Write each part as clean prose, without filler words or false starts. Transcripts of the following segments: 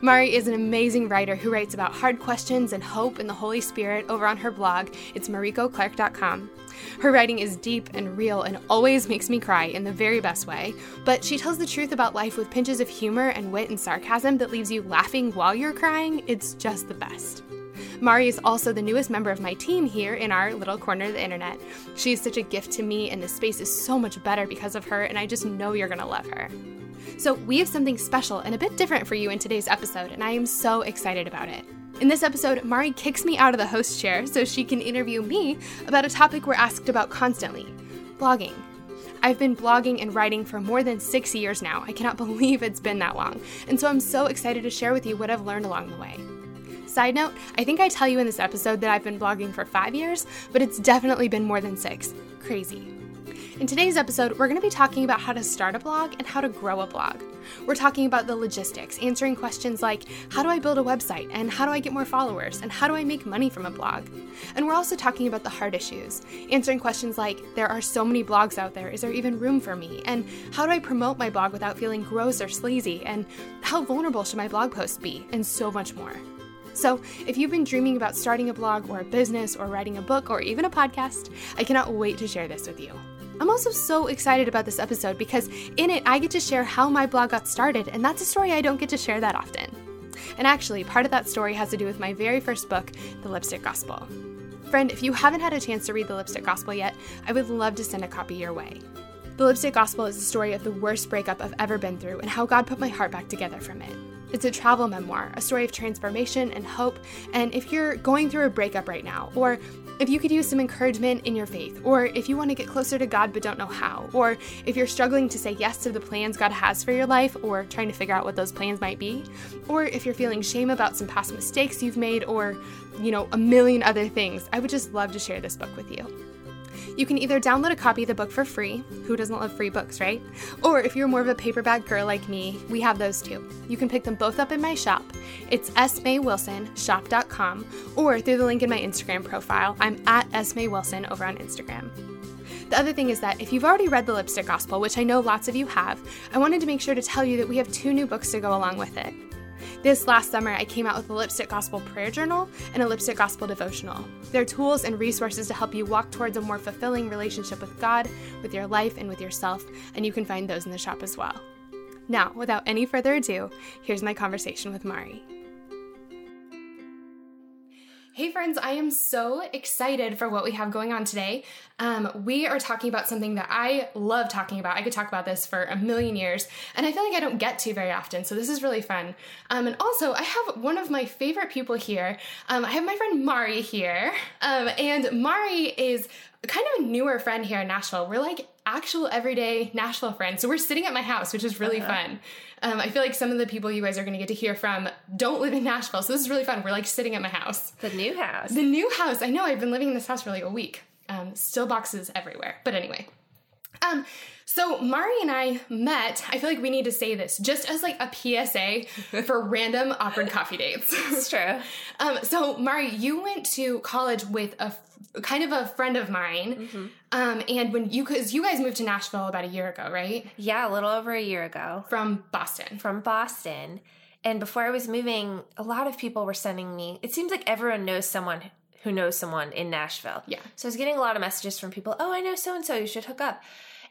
Mari is an amazing writer who writes about hard questions and hope in the Holy Spirit over on her blog. It's marikoclark.com. Her writing is deep and real and always makes me cry in the very best way, but she tells the truth about life with pinches of humor and wit and sarcasm that leaves you laughing while you're crying. It's just the best. Mari is also the newest member of my team here in our little corner of the internet. She is such a gift to me, and this space is so much better because of her, and I just know you're going to love her. So we have something special and a bit different for you in today's episode, and I am so excited about it. In this episode, Mari kicks me out of the host chair so she can interview me about a topic we're asked about constantly: blogging. I've been blogging and writing for more than 6 years now. I cannot believe it's been that long, and so I'm so excited to share with you what I've learned along the way. Side note, I think I tell you in this episode that I've been blogging for 5 years, but it's definitely been more than 6. Crazy. In today's episode, we're going to be talking about how to start a blog and how to grow a blog. We're talking about the logistics, answering questions like, how do I build a website, and how do I get more followers, and how do I make money from a blog? And we're also talking about the hard issues, answering questions like, there are so many blogs out there, is there even room for me? And how do I promote my blog without feeling gross or sleazy? And how vulnerable should my blog post be? And so much more. So if you've been dreaming about starting a blog or a business or writing a book or even a podcast, I cannot wait to share this with you. I'm also so excited about this episode because in it, I get to share how my blog got started, and that's a story I don't get to share that often. And actually, part of that story has to do with my very first book, The Lipstick Gospel. Friend, if you haven't had a chance to read The Lipstick Gospel yet, I would love to send a copy your way. The Lipstick Gospel is the story of the worst breakup I've ever been through and how God put my heart back together from it. It's a travel memoir, a story of transformation and hope, and if you're going through a breakup right now, or if you could use some encouragement in your faith, or if you want to get closer to God but don't know how, or if you're struggling to say yes to the plans God has for your life, or trying to figure out what those plans might be, or if you're feeling shame about some past mistakes you've made, or, you know, a million other things, I would just love to share this book with you. You can either download a copy of the book for free — who doesn't love free books, right? — or if you're more of a paperback girl like me, we have those too. You can pick them both up in my shop. It's SmeyWilsonshop.com, or through the link in my Instagram profile. I'm at SmeyWilson over on Instagram. The other thing is that if you've already read The Lipstick Gospel, which I know lots of you have, I wanted to make sure to tell you that we have 2 new books to go along with it. This last summer, I came out with a Lipstick Gospel Prayer Journal and a Lipstick Gospel Devotional. They're tools and resources to help you walk towards a more fulfilling relationship with God, with your life, and with yourself, and you can find those in the shop as well. Now, without any further ado, here's my conversation with Mari. Hey friends, I am so excited for what we have going on today. We are talking about something that I love talking about. I could talk about this for a million years, and I feel like I don't get to very often, so this is really fun. And also, I have one of my favorite people here. I have my friend Mari here, and Mari is kind of a newer friend here in Nashville. We're like actual everyday Nashville friends. So we're sitting at my house, which is really fun. I feel like some of the people you guys are going to get to hear from don't live in Nashville. So this is really fun. We're like sitting at my house. The new house. The new house. I know. I've been living in this house for like a week. Still boxes everywhere. But anyway. So Mari and I met — I feel like we need to say this just as like a PSA for random awkward coffee dates. It's true. So Mari, you went to college with a kind of a friend of mine. Mm-hmm. And when you, cause you guys moved to Nashville about a year ago, right? Yeah. A little over a year ago. From Boston. And before I was moving, a lot of people were sending me — it seems like everyone knows someone who knows someone in Nashville. Yeah. So I was getting a lot of messages from people. Oh, I know so-and-so, you should hook up.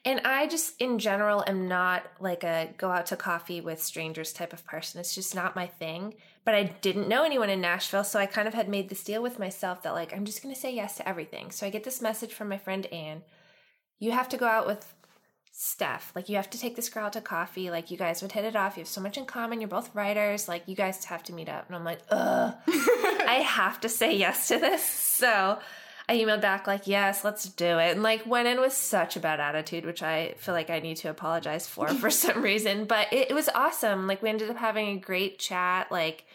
And I just, in general, am not like a go out to coffee with strangers type of person. It's just not my thing. But I didn't know anyone in Nashville, so I kind of had made this deal with myself that, like, I'm just going to say yes to everything. So I get this message from my friend Anne. You have to go out with Steph. Like, you have to take this girl out to coffee. Like, you guys would hit it off. You have so much in common. You're both writers. Like, you guys have to meet up. And I'm like, ugh, I have to say yes to this. So I emailed back like, yes, let's do it. And like went in with such a bad attitude, which I feel like I need to apologize for some reason. But it was awesome. Like we ended up having a great chat. Like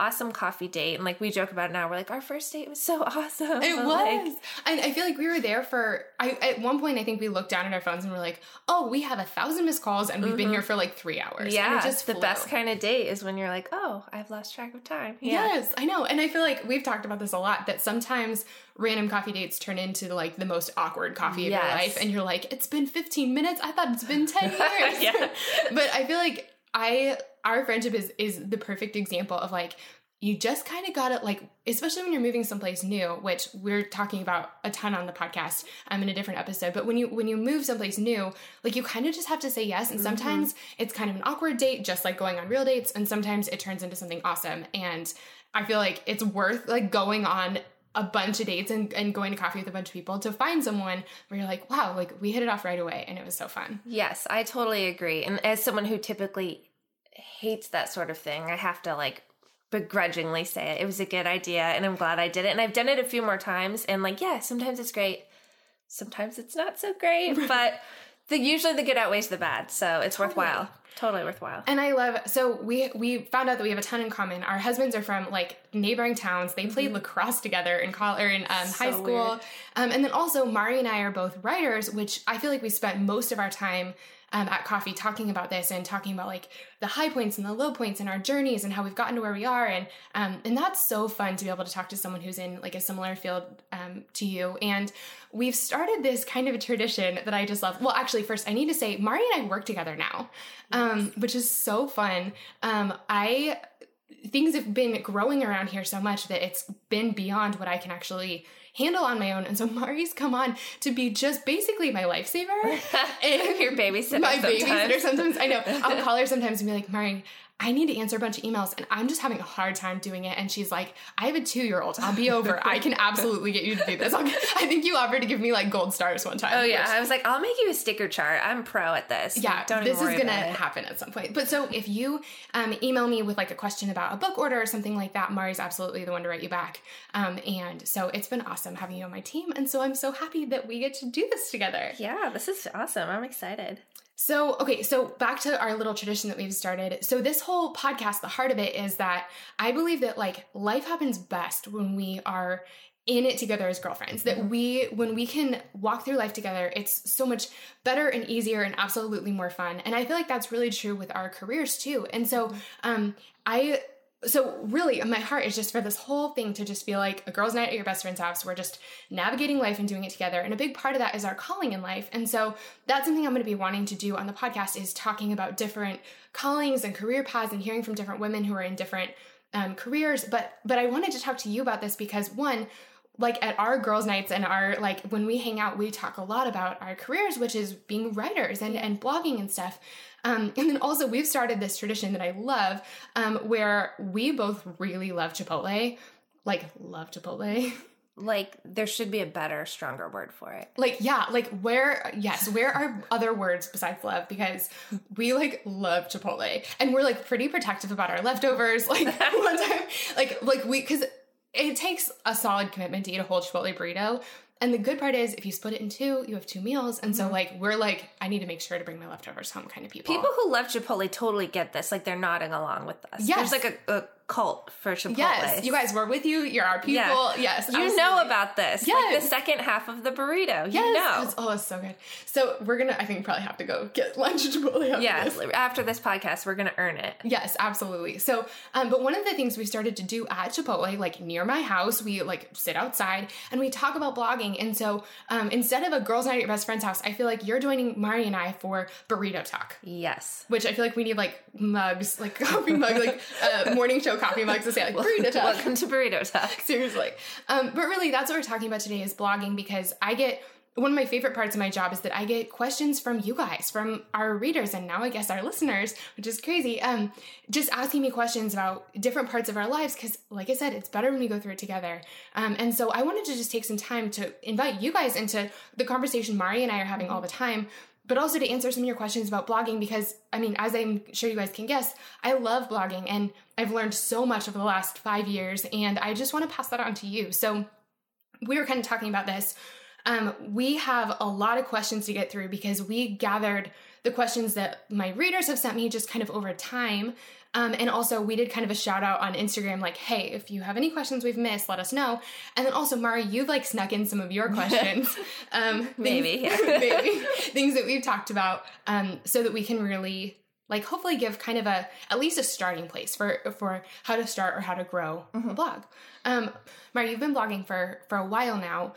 awesome coffee date. And like we joke about it now. We're like, our first date was so awesome. It was. Like, and I feel like we were there for, at one point, I think we looked down at our phones and we're like, oh, we have 1,000 missed calls and we've been here for like 3 hours. Yeah. And it just the best kind of date is when you're like, oh, I've lost track of time. Yeah. Yes, I know. And I feel like we've talked about this a lot, that sometimes random coffee dates turn into like the most awkward coffee of your life. And you're like, it's been 15 minutes. I thought it's been 10 years. But I feel like our friendship is the perfect example of like, you just kind of got it, like, especially when you're moving someplace new, which we're talking about a ton on the podcast in a different episode. But when you move someplace new, like you kind of just have to say yes. And sometimes it's kind of an awkward date, just like going on real dates. And sometimes it turns into something awesome. And I feel like it's worth like going on a bunch of dates and going to coffee with a bunch of people to find someone where you're like, wow, like we hit it off right away. And it was so fun. Yes, I totally agree. And as someone who typically hates that sort of thing, I have to like begrudgingly say it. It was a good idea and I'm glad I did it. And I've done it a few more times and like, yeah, sometimes it's great. Sometimes it's not so great, but usually the good outweighs the bad. So it's worthwhile. Totally worthwhile. And I love, so we found out that we have a ton in common. Our husbands are from like neighboring towns. They played lacrosse together in college or in high school. And then also Mari and I are both writers, which I feel like we spent most of our time at coffee talking about this and talking about like the high points and the low points and our journeys and how we've gotten to where we are. And that's so fun to be able to talk to someone who's in like a similar field to you. And we've started this kind of a tradition that I just love. Well, actually first I need to say Mari and I work together now, which is so fun. Things have been growing around here so much that it's been beyond what I can actually handle on my own. And so Mari's come on to be just basically my lifesaver. And your babysitter my sometimes. Babysitter sometimes. I know. I'll call her sometimes and be like, Mari, I need to answer a bunch of emails and I'm just having a hard time doing it. And she's like, I have a 2-year-old. I'll be over. I can absolutely get you to do this. I think you offered to give me like gold stars one time. Oh yeah. I was like, I'll make you a sticker chart. I'm pro at this. Yeah. Don't even worry about it. This is going to happen at some point. But so if you email me with like a question about a book order or something like that, Mari's absolutely the one to write you back. And so it's been awesome having you on my team. And so I'm so happy that we get to do this together. Yeah. This is awesome. I'm excited. So, okay. So back to our little tradition that we've started. So this whole podcast, the heart of it is that I believe that like life happens best when we are in it together as girlfriends, that when we can walk through life together, it's so much better and easier and absolutely more fun. And I feel like that's really true with our careers too. And so, so really my heart is just for this whole thing to just be like a girls' night at your best friend's house. We're just navigating life and doing it together. And a big part of that is our calling in life. And so that's something I'm going to be wanting to do on the podcast is talking about different callings and career paths and hearing from different women who are in different careers. But I wanted to talk to you about this because one, like at our girls' nights and our, like when we hang out, we talk a lot about our careers, which is being writers and blogging and stuff. And then also we've started this tradition that I love, where we both really love Chipotle, like love Chipotle. Like there should be a better, stronger word for it. Like, yeah, like where are other words besides love? Because we like love Chipotle and we're like pretty protective about our leftovers. Like one time, cause it takes a solid commitment to eat a whole Chipotle burrito. And the good part is if you split it in two, you have two meals. And so like, we're like, I need to make sure to bring my leftovers home kind of people. People who love Chipotle totally get this. Like they're nodding along with us. Yes. There's like a cult for Chipotle. Yes. You guys, we're with you. You're our people. Yeah. Yes. You know about this. Yes. Like the second half of the burrito. You know. It's, it's so good. So we're going to, I think probably have to go get lunch at Chipotle after this. Yeah. After this podcast, we're going to earn it. Yes, absolutely. So, but one of the things we started to do at Chipotle, like near my house, we like sit outside and we talk about blogging. And so, instead of a girls' night at your best friend's house, I feel like you're joining Mari and I for burrito talk. Yes. Which I feel like we need like mugs, like coffee mugs, like morning show coffee mugs to say like burrito talk. Welcome to burrito talk. Seriously. But really that's what we're talking about today is blogging because I get one of my favorite parts of my job is that I get questions from you guys, from our readers, and now I guess our listeners, which is crazy, just asking me questions about different parts of our lives because, like I said, it's better when we go through it together. And so I wanted to just take some time to invite you guys into the conversation Mari and I are having all the time, but also to answer some of your questions about blogging because, I mean, as I'm sure you guys can guess, I love blogging, and I've learned so much over the last 5 years, and I just want to pass that on to you. So we were kind of talking about this. We have a lot of questions to get through because we gathered the questions that my readers have sent me just kind of over time. And also we did kind of a shout out on Instagram, like, hey, if you have any questions we've missed, let us know. And then also, Mari, you've like snuck in some of your questions. Things that we've talked about, so that we can really like hopefully give kind of a, at least a starting place for how to start or how to grow a blog. Mari, you've been blogging for a while now.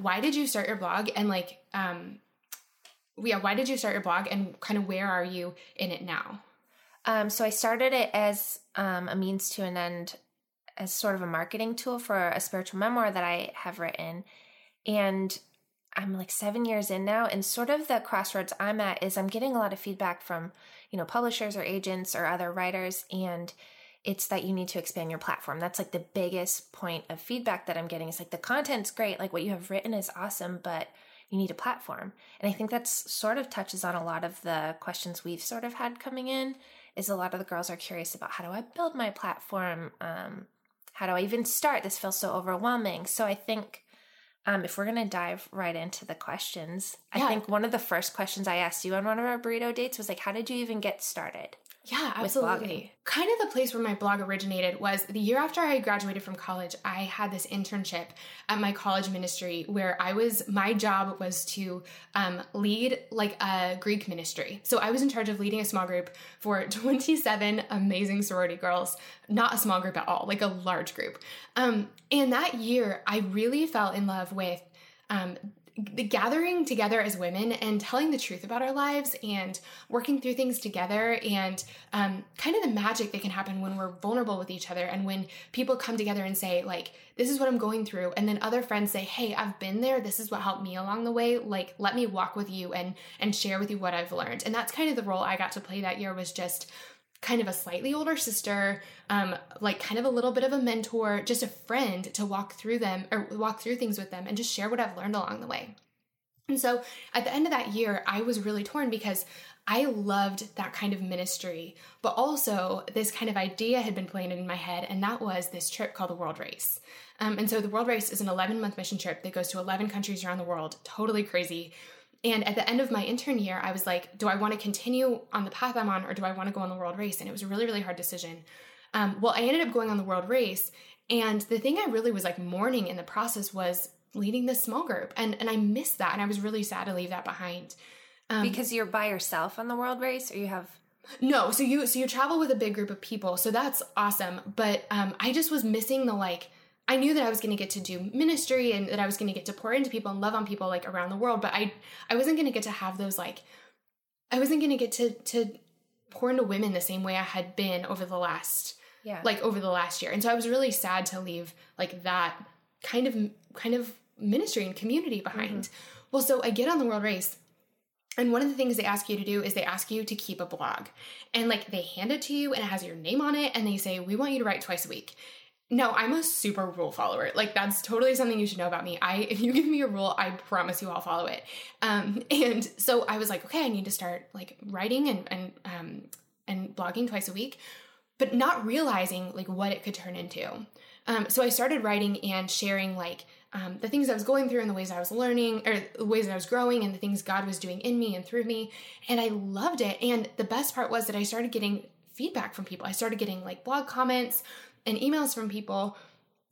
Why did you start your blog? And like, why did you start your blog and kind of where are you in it now? So I started it as a means to an end, as sort of a marketing tool for a spiritual memoir that I have written. And I'm like 7 years in now, and sort of the crossroads I'm at is I'm getting a lot of feedback from, you know, publishers or agents or other writers, and it's that you need to expand your platform. That's like the biggest point of feedback that I'm getting. It's like the content's great, like what you have written is awesome, but you need a platform. And I think that's sort of touches on a lot of the questions we've sort of had coming in, is a lot of the girls are curious about, how do I build my platform? How do I even start? This feels so overwhelming. So I think if we're going to dive right into the questions, yeah. I think one of the first questions I asked you on one of our burrito dates was like, how did you even get started? Yeah, absolutely. Kind of the place where my blog originated was the year after I graduated from college. I had this internship at my college ministry where my job was to lead like a Greek ministry. So I was in charge of leading a small group for 27 amazing sorority girls, not a small group at all, like a large group. And that year I really fell in love with the gathering together as women and telling the truth about our lives and working through things together, and kind of the magic that can happen when we're vulnerable with each other and when people come together and say, like, this is what I'm going through. And then other friends say, hey, I've been there. This is what helped me along the way. Like, let me walk with you and share with you what I've learned. And that's kind of the role I got to play that year, was just kind of a slightly older sister, like kind of a little bit of a mentor, just a friend to walk through things with them and just share what I've learned along the way. And so at the end of that year, I was really torn because I loved that kind of ministry, but also this kind of idea had been planted in my head, and that was this trip called the World Race. And so the World Race is an 11-month mission trip that goes to 11 countries around the world, totally crazy. And at the end of my intern year, I was like, do I want to continue on the path I'm on, or do I want to go on the World Race? And it was a really, really hard decision. Well, I ended up going on the World Race. And the thing I really was like mourning in the process was leading this small group. And I missed that. And I was really sad to leave that behind. Because you're by yourself on the World Race, or you have... No. So you travel with a big group of people. So that's awesome. But I just was missing the like... I knew that I was going to get to do ministry and that I was going to get to pour into people and love on people like around the world, but I wasn't going to get to have those, like, I wasn't going to get to pour into women the same way I had been over the last year. And so I was really sad to leave like that kind of ministry and community behind. Mm-hmm. Well, so I get on the World Race, and one of the things they ask you to do is they ask you to keep a blog, and like they hand it to you and it has your name on it. And they say, we want you to write twice a week. No, I'm a super rule follower. Like, that's totally something you should know about me. If you give me a rule, I promise you I'll follow it. And so I was like, okay, I need to start like writing and blogging twice a week, but not realizing like what it could turn into. So I started writing and sharing like the things I was going through and the ways I was learning, or the ways that I was growing, and the things God was doing in me and through me. And I loved it. And the best part was that I started getting feedback from people. I started getting like blog comments and emails from people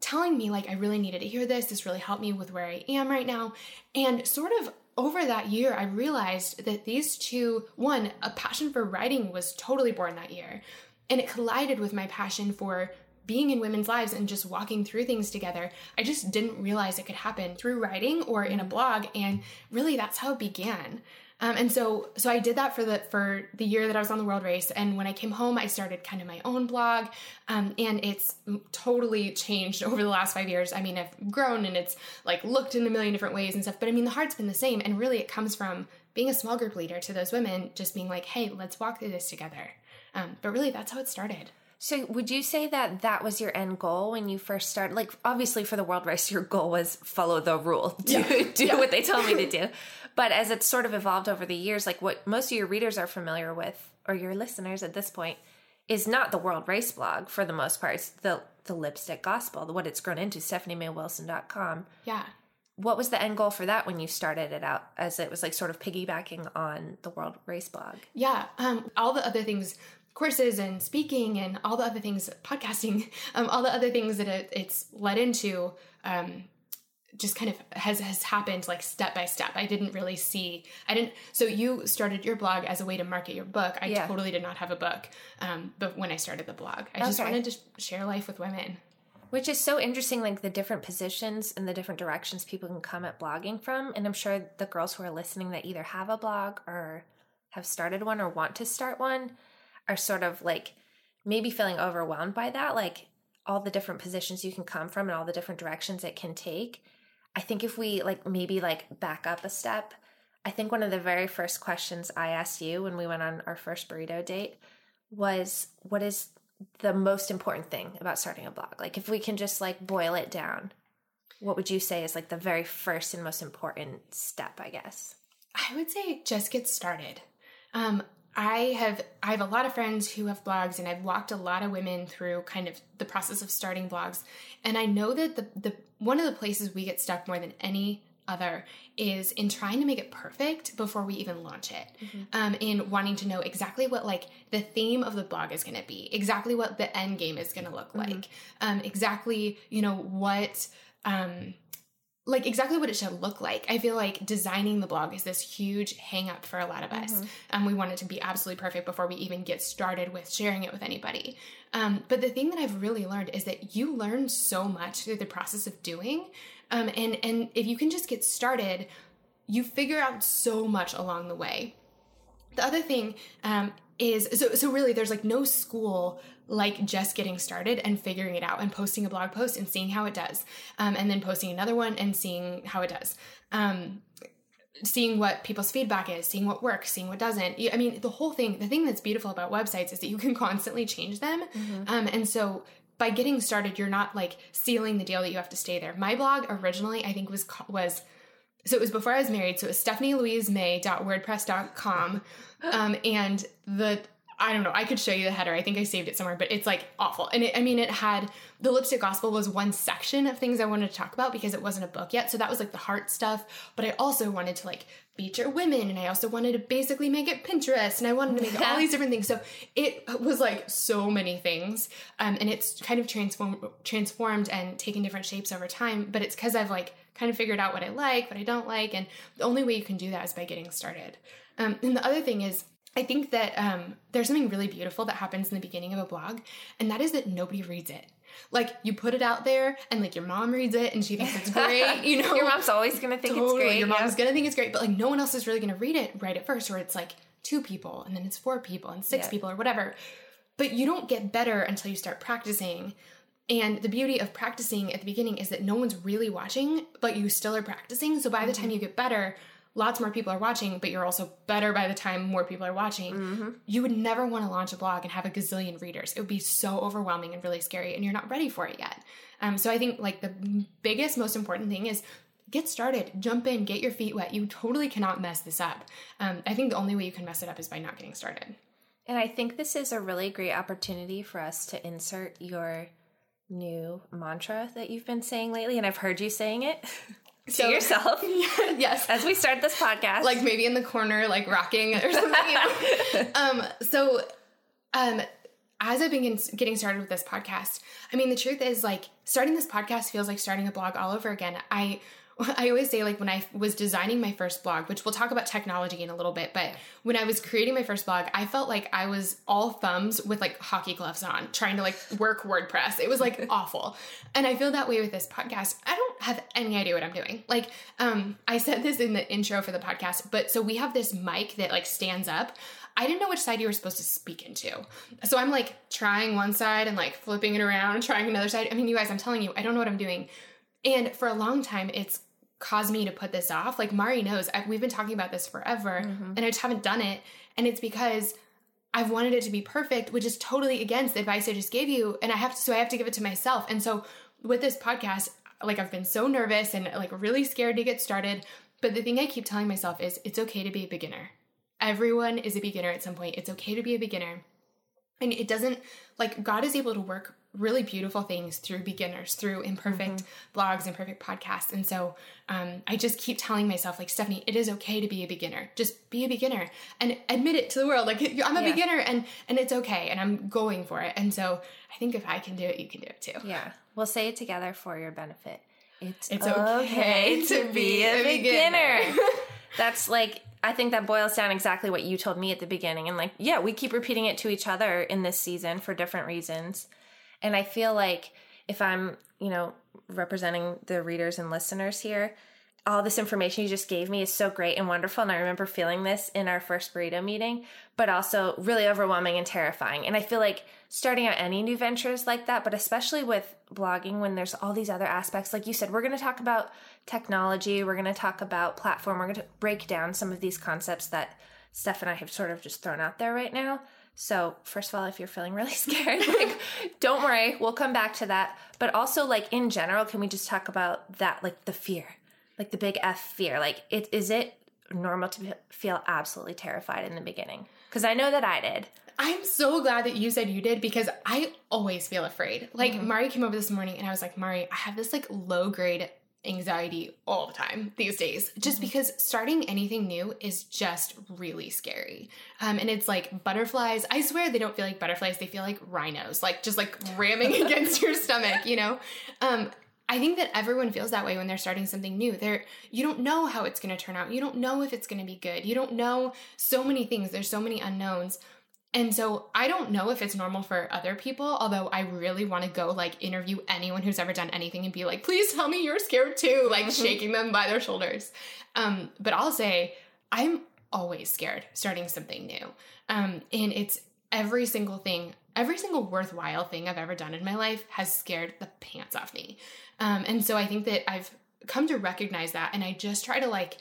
telling me like, I really needed to hear this. This really helped me with where I am right now. And sort of over that year, I realized that these two, one, a passion for writing was totally born that year. And it collided with my passion for being in women's lives and just walking through things together. I just didn't realize it could happen through writing or in a blog. And really that's how it began. And so I did that for the year that I was on the World Race. And when I came home, I started kind of my own blog. And it's totally changed over the last 5 years. I mean, I've grown and it's like looked in a million different ways and stuff, but I mean, the heart's been the same. And really it comes from being a small group leader to those women, just being like, hey, let's walk through this together. But really that's how it started. So would you say that that was your end goal when you first started? Like, obviously for the World Race, your goal was follow the rule, do what they tell me to do. But as it's sort of evolved over the years, like what most of your readers are familiar with, or your listeners at this point, is not the World Race blog for the most part. It's the Lipstick Gospel, what it's grown into, StephanieMaeWilson.com. Yeah. What was the end goal for that when you started it out, as it was like sort of piggybacking on the World Race blog? Yeah. All the other things, courses and speaking and all the other things, podcasting, all the other things that it's led into, just kind of has happened like step by step. So you started your blog as a way to market your book. I totally did not have a book. But when I started the blog, I just wanted to share life with women. Which is so interesting, like the different positions and the different directions people can come at blogging from. And I'm sure the girls who are listening that either have a blog or have started one or want to start one are sort of like maybe feeling overwhelmed by that, like all the different positions you can come from and all the different directions it can take. I think if we maybe back up a step, I think one of the very first questions I asked you when we went on our first burrito date was, what is the most important thing about starting a blog? Like if we can just boil it down, what would you say is the very first and most important step, I guess? I would say just get started. I have a lot of friends who have blogs, and I've walked a lot of women through kind of the process of starting blogs. And I know that the one of the places we get stuck more than any other is in trying to make it perfect before we even launch it. Mm-hmm. In wanting to know exactly what the theme of the blog is going to be, exactly what the end game is going to look mm-hmm. like, exactly, what, exactly what it should look like. I feel like designing the blog is this huge hang up for a lot of us. Mm-hmm. We want it to be absolutely perfect before we even get started with sharing it with anybody. But the thing that I've really learned is that you learn so much through the process of doing. And if you can just get started, you figure out so much along the way. The other thing, is really there's no school just getting started and figuring it out and posting a blog post and seeing how it does. And then posting another one and seeing how it does. Seeing what people's feedback is, seeing what works, seeing what doesn't. I mean, the thing that's beautiful about websites is that you can constantly change them. Mm-hmm. And so by getting started, you're not sealing the deal that you have to stay there. My blog originally, I think was so it was before I was married. So it was StephanieLouiseMay.wordpress.com. And I don't know, I could show you the header. I think I saved it somewhere, but it's awful. And it had, The Lipstick Gospel was one section of things I wanted to talk about because it wasn't a book yet. So that was the heart stuff. But I also wanted to feature women. And I also wanted to basically make it Pinterest. And I wanted to make it all these different things. So it was so many things. And it's kind of transformed and taken different shapes over time. But it's because I've kind of figured out what I like, what I don't like. And the only way you can do that is by getting started. And the other thing is, I think that there's something really beautiful that happens in the beginning of a blog, and that is that nobody reads it. You put it out there, and your mom reads it, and she thinks it's great. Your mom's always going to think totally, it's great. Your mom's going to think it's great, but no one else is really going to read it right at first, or it's 2 people, and then it's 4 people, and 6 people, or whatever. But you don't get better until you start practicing. And the beauty of practicing at the beginning is that no one's really watching, but you still are practicing. So by the time you get better, lots more people are watching, but you're also better by the time more people are watching. Mm-hmm. You would never want to launch a blog and have a gazillion readers. It would be so overwhelming and really scary, and you're not ready for it yet. So I think the biggest, most important thing is get started, jump in, get your feet wet. You totally cannot mess this up. I think the only way you can mess it up is by not getting started. And I think this is a really great opportunity for us to insert your new mantra that you've been saying lately, and I've heard you saying it to yourself. Yes. As we start this podcast. Maybe in the corner, rocking or something. As I've been getting started with this podcast, I mean, the truth is starting this podcast feels like starting a blog all over again. I always say when I was designing my first blog, which we'll talk about technology in a little bit, but when I was creating my first blog, I felt like I was all thumbs with hockey gloves on trying to work WordPress. It was awful. And I feel that way with this podcast. I don't have any idea what I'm doing. I said this in the intro for the podcast, but so we have this mic that stands up. I didn't know which side you were supposed to speak into. So I'm trying one side and flipping it around and trying another side. I mean, you guys, I'm telling you, I don't know what I'm doing. And for a long time, it's caused me to put this off. Mari knows, we've been talking about this forever, mm-hmm. and I just haven't done it. And it's because I've wanted it to be perfect, which is totally against the advice I just gave you. And I have to give it to myself. And so with this podcast, I've been so nervous and really scared to get started. But the thing I keep telling myself is it's okay to be a beginner. Everyone is a beginner at some point. It's okay to be a beginner. And it doesn't God is able to work really beautiful things through beginners, through imperfect blogs, imperfect podcasts. And so I just keep telling myself, like, Stephanie, it is okay to be a beginner. Just be a beginner and admit it to the world. Like, I'm a beginner and it's okay. And I'm going for it. And so I think if I can do it, you can do it too. Yeah. We'll say it together for your benefit. It's okay to be a beginner. That's like, I think that boils down exactly what you told me at the beginning. And like, yeah, we keep repeating it to each other in this season for different reasons. And I feel like if I'm, you know, representing the readers and listeners here, all this information you just gave me is so great and wonderful. And I remember feeling this in our first burrito meeting, but also really overwhelming and terrifying. And I feel like starting out any new ventures like that, but especially with blogging, when there's all these other aspects, like you said, we're going to talk about technology. We're going to talk about platform. We're going to break down some of these concepts that Steph and I have sort of just thrown out there right now. So first of all, if you're feeling really scared, like, don't worry, we'll come back to that. But also, like, in general, can we just talk about that, like the fear, like the big F fear? Like, is it normal to feel absolutely terrified in the beginning? Because I know that I did. I'm so glad that you said you did, because I always feel afraid. Like, Mari came over this morning and I was like, Mari, I have this like low grade anxiety all the time these days, just because starting anything new is just really scary. And it's like butterflies. I swear they don't feel like butterflies. They feel like rhinos, like just like ramming against your stomach, you know? I think that everyone feels that way when they're starting something new. You don't know how it's going to turn out. You don't know if it's going to be good. You don't know so many things. There's so many unknowns. And so I don't know if it's normal for other people, although I really want to go like interview anyone who's ever done anything and be like, please tell me you're scared too, like shaking them by their shoulders. But I'll say I'm always scared starting something new. And it's every single thing, every single worthwhile thing I've ever done in my life has scared the pants off me. And so I think that I've come to recognize that. And I just try to like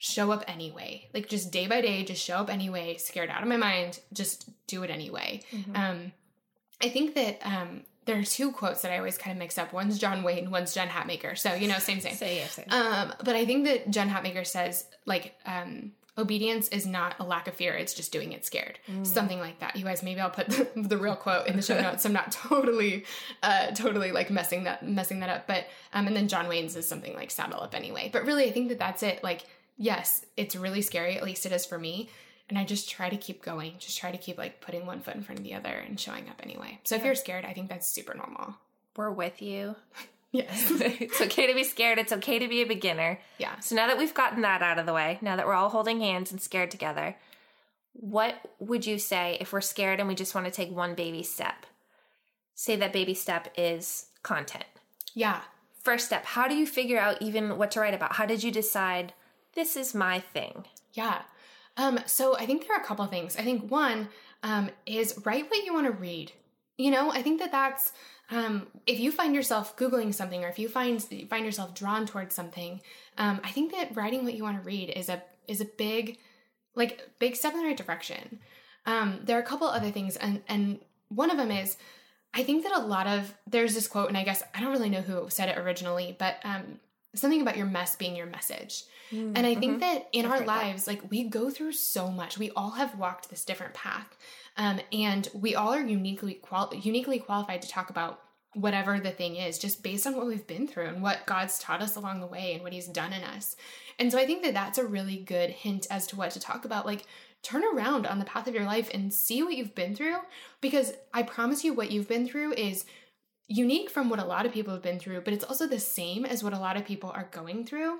show up anyway, like just day by day, just show up anyway, scared out of my mind, just do it anyway. I think that there are two quotes that I always kind of mix up. One's John Wayne, one's Jen Hatmaker. So, you know, same. Same. But I think that Jen Hatmaker says like, obedience is not a lack of fear. It's just doing it scared. Something like that. You guys, maybe I'll put the real quote in the show notes. I'm not totally like messing that up. But, and then John Wayne's is something like saddle up anyway. But really, I think that that's it. Like, yes, it's really scary. At least it is for me. And I just try to keep going. Just try to keep like putting one foot in front of the other and showing up anyway. So if you're scared, I think that's super normal. We're with you. Yes. It's okay to be scared. It's okay to be a beginner. Yeah. So now that we've gotten that out of the way, now that we're all holding hands and scared together, what would you say if we're scared and we just want to take one baby step? Say that baby step is content. Yeah. First step, how do you figure out even what to write about? How did you decide this is my thing? Yeah. So I think there are a couple of things. I think one is write what you want to read. You know, I think that that's, if you find yourself Googling something or if you find yourself drawn towards something, I think that writing what you want to read is a big step in the right direction. There are a couple other things. And one of them is, I think that there's this quote, and I guess I don't really know who said it originally, but, something about your mess being your message. And I think that in our lives, like we go through so much. We all have walked this different path. And we all are uniquely qualified to talk about whatever the thing is, just based on what we've been through and what God's taught us along the way and what he's done in us. And so I think that that's a really good hint as to what to talk about. Like, turn around on the path of your life and see what you've been through, because I promise you what you've been through is unique from what a lot of people have been through, but it's also the same as what a lot of people are going through.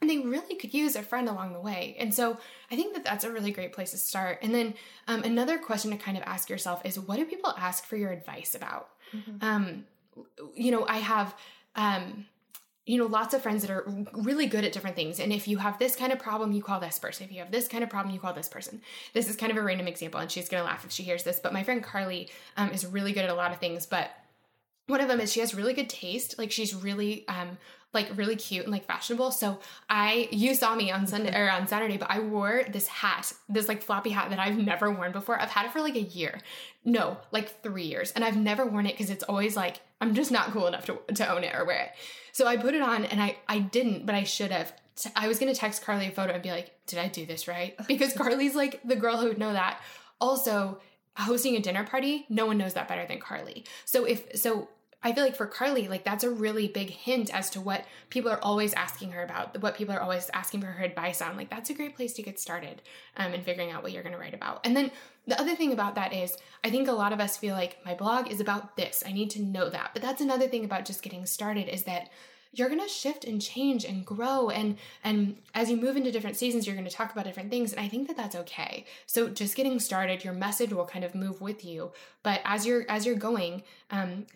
And they really could use a friend along the way. And so I think that that's a really great place to start. And then another question to kind of ask yourself is, what do people ask for your advice about? You know, I have, you know, lots of friends that are really good at different things. And if you have this kind of problem, you call this person. If you have this kind of problem, you call this person. This is kind of a random example, and she's going to laugh if she hears this. But my friend Carly is really good at a lot of things, but one of them is she has really good taste. Like, she's really, like really cute and like fashionable. So you saw me on Sunday or on Saturday, but I wore this hat, this like floppy hat that I've never worn before. I've had it for like a year. No, like 3 years. And I've never worn it because it's always like, I'm just not cool enough to own it or wear it. So I put it on and I didn't, but I should have. I was going to text Carly a photo and be like, did I do this right? Because Carly's like the girl who would know that. Also, hosting a dinner party, no one knows that better than Carly. So I feel like for Carly, like that's a really big hint as to what people are always asking her about, what people are always asking for her advice on. Like that's a great place to get started and figuring out what you're going to write about. And then the other thing about that is I think a lot of us feel like my blog is about this. I need to know that. But that's another thing about just getting started is that you're going to shift and change and grow. And as you move into different seasons, you're going to talk about different things. And I think that that's okay. So just getting started, your message will kind of move with you. But as you're going,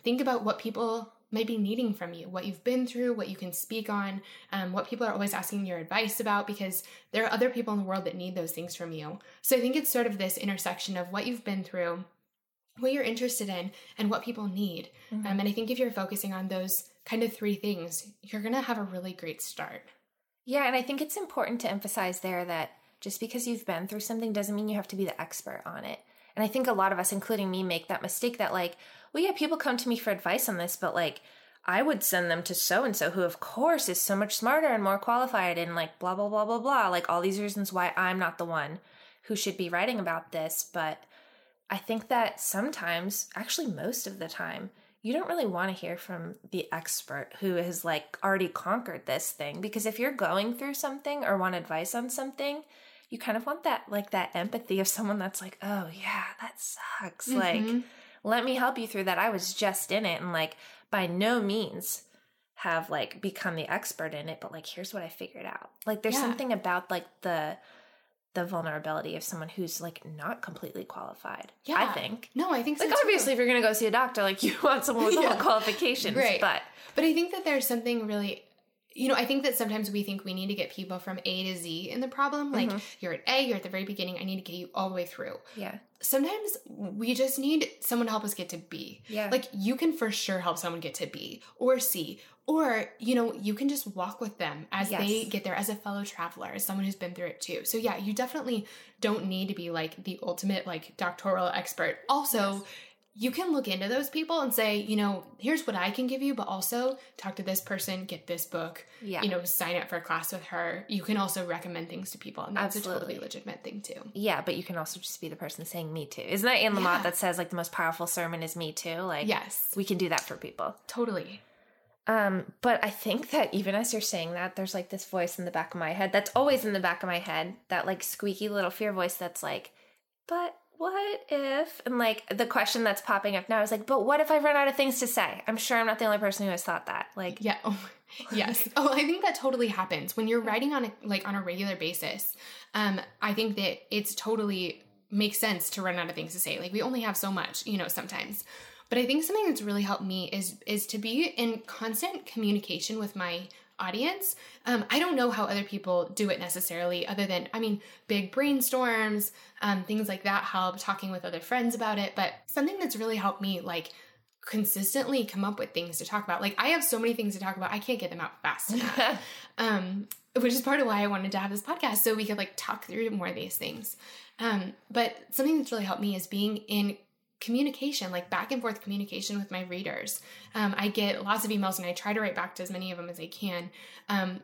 think about what people might be needing from you, what you've been through, what you can speak on, what people are always asking your advice about, because there are other people in the world that need those things from you. So I think it's sort of this intersection of what you've been through, what you're interested in, and what people need. Mm-hmm. And I think if you're focusing on those kind of three things, you're going to have a really great start. Yeah. And I think it's important to emphasize there that just because you've been through something doesn't mean you have to be the expert on it. And I think a lot of us, including me, make that mistake that like, well, yeah, people come to me for advice on this, but like I would send them to so-and-so who of course is so much smarter and more qualified and like blah, blah, blah, blah, blah, like all these reasons why I'm not the one who should be writing about this. But I think that sometimes, actually most of the time, you don't really want to hear from the expert who has like already conquered this thing, because if you're going through something or want advice on something, you kind of want that, like that empathy of someone that's like, oh yeah, that sucks. Mm-hmm. Like, let me help you through that. I was just in it and like by no means have like become the expert in it, but like, here's what I figured out. Like there's something about like the vulnerability of someone who's like not completely qualified. Yeah. I think. No, I think so. Like obviously if you're going to go see a doctor, like you want someone with all the qualifications, right. But I think that there's something really, you know, I think that sometimes we think we need to get people from A to Z in the problem. Like mm-hmm. You're at A, you're at the very beginning. I need to get you all the way through. Yeah. Sometimes we just need someone to help us get to B. Yeah. Like you can for sure help someone get to B or C, or, you know, you can just walk with them as they get there as a fellow traveler, as someone who's been through it too. So yeah, you definitely don't need to be like the ultimate like doctoral expert. Also, you can look into those people and say, you know, here's what I can give you, but also talk to this person, get this book, you know, sign up for a class with her. You can also recommend things to people. And that's a totally legitimate thing too. Yeah. But you can also just be the person saying me too. Isn't that Anne Lamott that says like the most powerful sermon is me too? Like, yes, we can do that for people. Totally. But I think that even as you're saying that, there's like this voice in the back of my head that's always in the back of my head, that like squeaky little fear voice that's like, but what if, and like the question that's popping up now is like, but what if I run out of things to say? I'm sure I'm not the only person who has thought that. Like, yeah. Oh, yes. Oh, I think that totally happens when you're writing on a regular basis. I think that it's totally makes sense to run out of things to say. Like we only have so much, you know, sometimes, but I think something that's really helped me is to be in constant communication with my audience. I don't know how other people do it necessarily other than, I mean, big brainstorms, things like that help, talking with other friends about it. But something that's really helped me like consistently come up with things to talk about. Like I have so many things to talk about. I can't get them out fast enough, which is part of why I wanted to have this podcast, so we could like talk through more of these things. But something that's really helped me is being in communication, like back and forth communication with my readers. I get lots of emails and I try to write back to as many of them as I can. And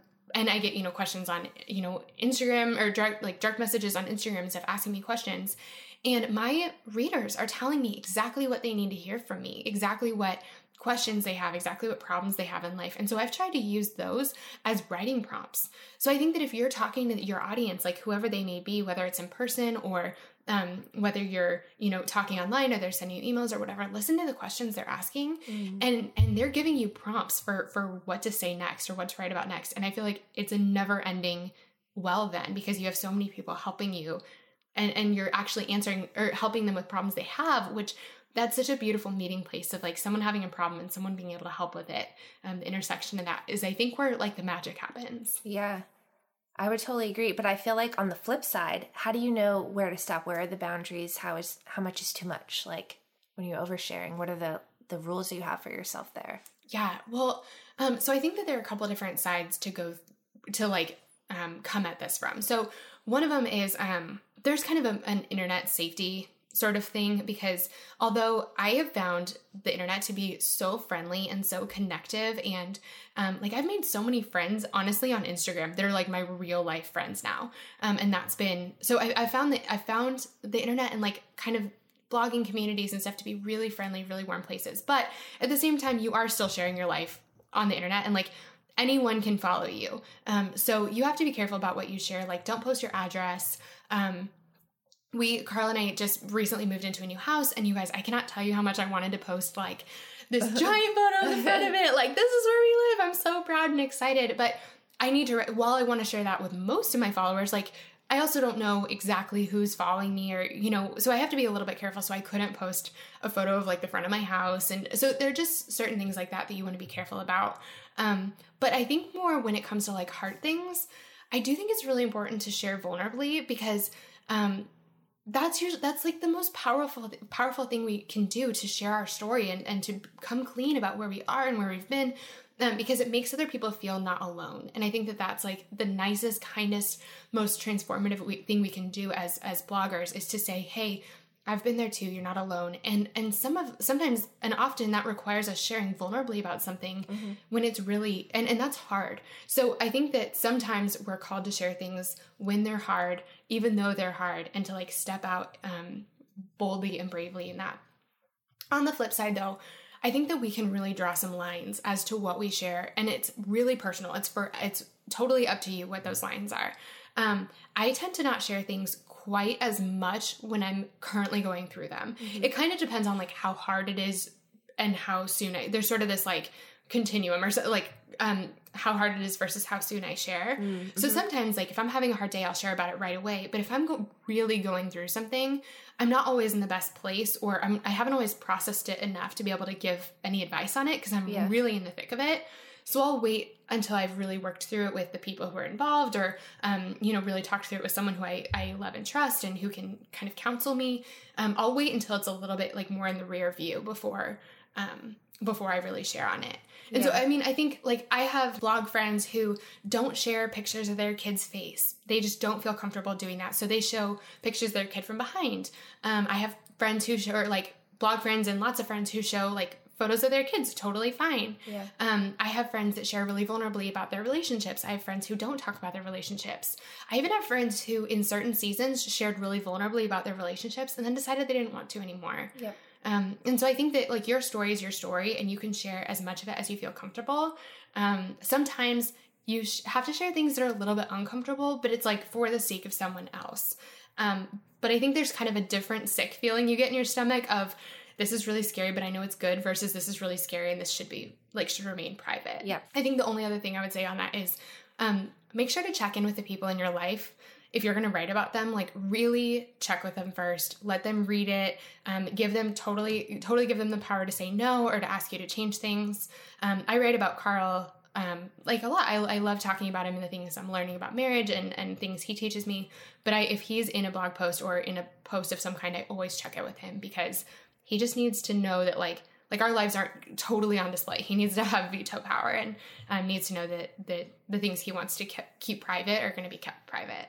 I get, you know, questions on, you know, Instagram or direct messages on Instagram and stuff asking me questions. And my readers are telling me exactly what they need to hear from me, exactly what questions they have, exactly what problems they have in life. And so I've tried to use those as writing prompts. So I think that if you're talking to your audience, like whoever they may be, whether it's in person or whether you're, you know, talking online or they're sending you emails or whatever, listen to the questions they're asking and they're giving you prompts for what to say next or what to write about next. And I feel like it's a never ending well then, because you have so many people helping you and you're actually answering or helping them with problems they have, which that's such a beautiful meeting place of like someone having a problem and someone being able to help with it. The intersection of that is I think where like the magic happens. Yeah. I would totally agree. But I feel like on the flip side, how do you know where to stop? Where are the boundaries? How much is too much? Like when you're oversharing, what are the rules you have for yourself there? Yeah. Well, so I think that there are a couple of different sides to go to like, come at this from. So one of them is, there's kind of an internet safety sort of thing, because although I have found the internet to be so friendly and so connective and like I've made so many friends, honestly, on Instagram. They're like my real life friends now. And that's been, so I found the internet and like kind of blogging communities and stuff to be really friendly, really warm places. But at the same time, you are still sharing your life on the internet, and like anyone can follow you. So you have to be careful about what you share. Like, don't post your address. Carl and I just recently moved into a new house, and you guys, I cannot tell you how much I wanted to post like this giant photo in the front of it. Like, this is where we live. I'm so proud and excited. But I need to, while I want to share that with most of my followers, like, I also don't know exactly who's following me or, you know, so I have to be a little bit careful. So I couldn't post a photo of like the front of my house. And so there are just certain things like that that you want to be careful about. But I think more when it comes to like hard things, I do think it's really important to share vulnerably, because that's like the most powerful thing we can do, to share our story and to come clean about where we are and where we've been, because it makes other people feel not alone. And I think that that's like the nicest, kindest, most transformative thing we can do as bloggers, is to say, hey, I've been there too. You're not alone. And sometimes and often that requires us sharing vulnerably about something when it's really, and that's hard. So I think that sometimes we're called to share things when they're hard, even though they're hard, and to like step out boldly and bravely in that. On the flip side though, I think that we can really draw some lines as to what we share, and it's really personal. It's totally up to you what those lines are. I tend to not share things quite as much when I'm currently going through them. Mm-hmm. It kind of depends on like how hard it is and how soon there's sort of this like continuum, or so, like how hard it is versus how soon I share. Mm-hmm. So sometimes like if I'm having a hard day, I'll share about it right away. But if I'm really going through something, I'm not always in the best place, or I haven't always processed it enough to be able to give any advice on it, because I'm really in the thick of it. So I'll wait until I've really worked through it with the people who are involved, or, you know, really talked through it with someone who I love and trust and who can kind of counsel me. I'll wait until it's a little bit like more in the rear view before I really share on it. And so, I mean, I think like I have blog friends who don't share pictures of their kid's face. They just don't feel comfortable doing that. So they show pictures of their kid from behind. I have friends who show, or like blog friends and lots of friends who show like photos of their kids, totally fine. Yeah. I have friends that share really vulnerably about their relationships. I have friends who don't talk about their relationships. I even have friends who in certain seasons shared really vulnerably about their relationships and then decided they didn't want to anymore. Yeah. And so I think that like your story is your story, and you can share as much of it as you feel comfortable. Sometimes you have to share things that are a little bit uncomfortable, but it's like for the sake of someone else. But I think there's kind of a different sick feeling you get in your stomach of, this is really scary, but I know it's good, versus this is really scary and this should be like, should remain private. Yeah. I think the only other thing I would say on that is, make sure to check in with the people in your life. If you're going to write about them, like really check with them first, let them read it, give them totally give them the power to say no, or to ask you to change things. I write about Carl, like a lot. I love talking about him and the things I'm learning about marriage and things he teaches me. But if he's in a blog post or in a post of some kind, I always check it with him, because he just needs to know that like our lives aren't totally on display. He needs to have veto power, and needs to know that the things he wants to keep private are going to be kept private.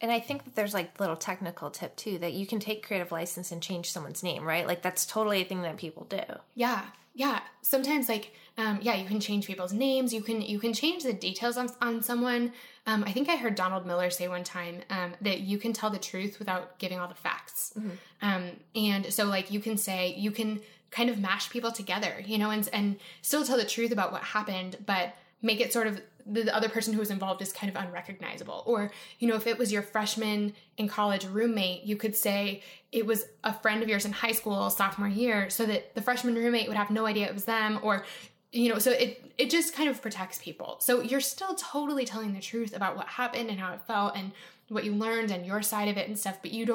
And I think that there's like little technical tip too, that you can take creative license and change someone's name, right? Like that's totally a thing that people do. Yeah. Yeah. Sometimes like, you can change people's names. You can change the details on someone. I think I heard Donald Miller say one time, that you can tell the truth without giving all the facts. Mm-hmm. And so like you can kind of mash people together, you know, and still tell the truth about what happened, but make it sort of the other person who was involved is kind of unrecognizable. Or, you know, if it was your freshman in college roommate, you could say it was a friend of yours in high school, sophomore year, so that the freshman roommate would have no idea it was them, or, you know, so it just kind of protects people. So you're still totally telling the truth about what happened and how it felt and what you learned and your side of it and stuff, but you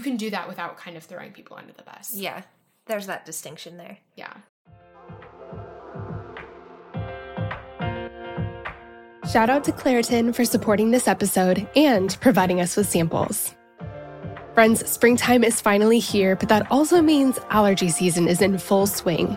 can do that without kind of throwing people under the bus. Yeah. There's that distinction there. Yeah. Shout out to Claritin for supporting this episode and providing us with samples. Friends, springtime is finally here, but that also means allergy season is in full swing.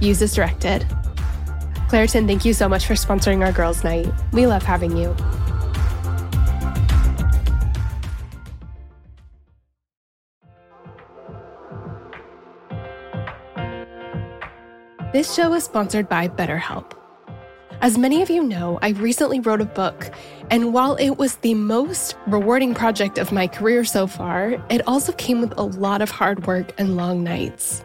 Use as directed. Claritin, thank you so much for sponsoring our girls' night. We love having you. This show is sponsored by BetterHelp. As many of you know, I recently wrote a book, and while it was the most rewarding project of my career so far, it also came with a lot of hard work and long nights.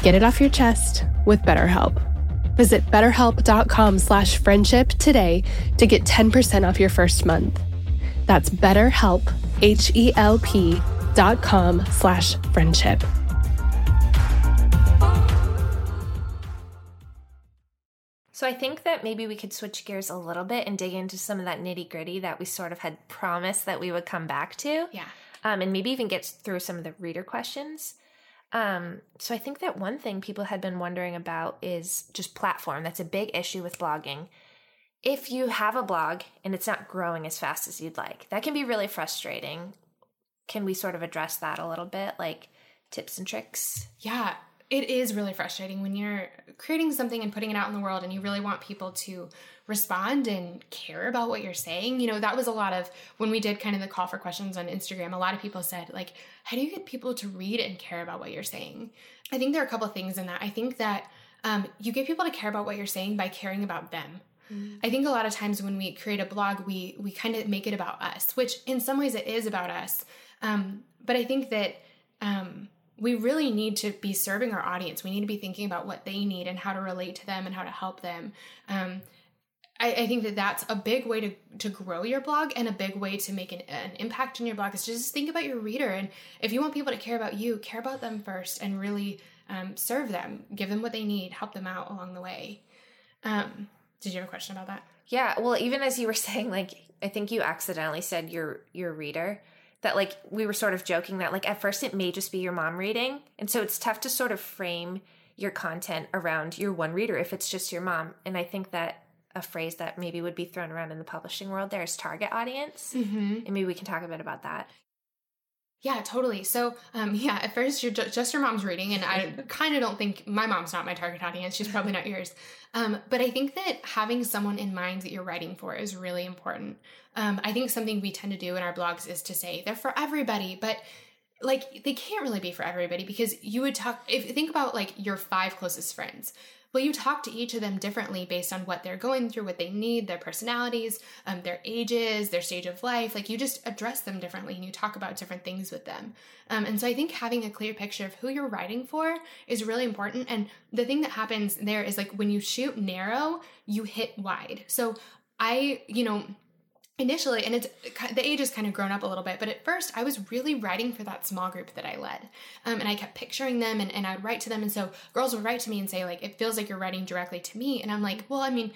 Get it off your chest with BetterHelp. Visit BetterHelp.com/friendship today to get 10% off your first month. That's BetterHelp, HELP.com/friendship. So I think that maybe we could switch gears a little bit and dig into some of that nitty gritty that we sort of had promised that we would come back to. Yeah. And maybe even get through some of the reader questions. So I think that one thing people had been wondering about is just platform. That's a big issue with blogging. If you have a blog and it's not growing as fast as you'd like, that can be really frustrating. Can we sort of address that a little bit, like tips and tricks? Yeah, it is really frustrating when you're creating something and putting it out in the world and you really want people to respond and care about what you're saying. You know, that was a lot of, when we did kind of the call for questions on Instagram, a lot of people said, like, how do you get people to read and care about what you're saying? I think there are a couple of things in that. I think that you get people to care about what you're saying by caring about them. I think a lot of times when we create a blog, we kind of make it about us, which in some ways it is about us. But I think that we really need to be serving our audience. We need to be thinking about what they need and how to relate to them and how to help them. I think that that's a big way to grow your blog, and a big way to make an impact in your blog is to just think about your reader. And if you want people to care about you, care about them first, and really serve them, give them what they need, help them out along the way. Did you have a question about that? Yeah. Well, even as you were saying, like, I think you accidentally said your reader, that like, we were sort of joking that like, at first it may just be your mom reading. And so it's tough to sort of frame your content around your one reader if it's just your mom. And I think that a phrase that maybe would be thrown around in the publishing world there is target audience. Mm-hmm. And maybe we can talk a bit about that. Yeah, totally. So, at first you're just your mom's reading, and I kind of don't think my mom's not my target audience. She's probably not yours. But I think that having someone in mind that you're writing for is really important. I think something we tend to do in our blogs is to say they're for everybody, but like they can't really be for everybody, because you would think about like your 5 closest friends. Well, you talk to each of them differently based on what they're going through, what they need, their personalities, their ages, their stage of life. Like, you just address them differently, and you talk about different things with them. And so I think having a clear picture of who you're writing for is really important. And the thing that happens there is, like, when you shoot narrow, you hit wide. So initially, and it's the age has kind of grown up a little bit, but at first I was really writing for that small group that I led. And I kept picturing them, and I would write to them. And so girls would write to me and say, like, it feels like you're writing directly to me. And I'm like, well, I mean,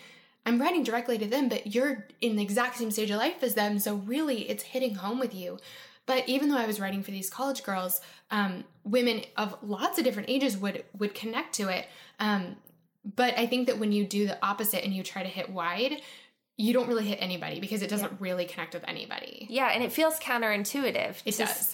I'm writing directly to them, but you're in the exact same stage of life as them. So really it's hitting home with you. But even though I was writing for these college girls, women of lots of different ages would connect to it. But I think that when you do the opposite and you try to hit wide, you don't really hit anybody, because it doesn't really connect with anybody. Yeah, and it feels counterintuitive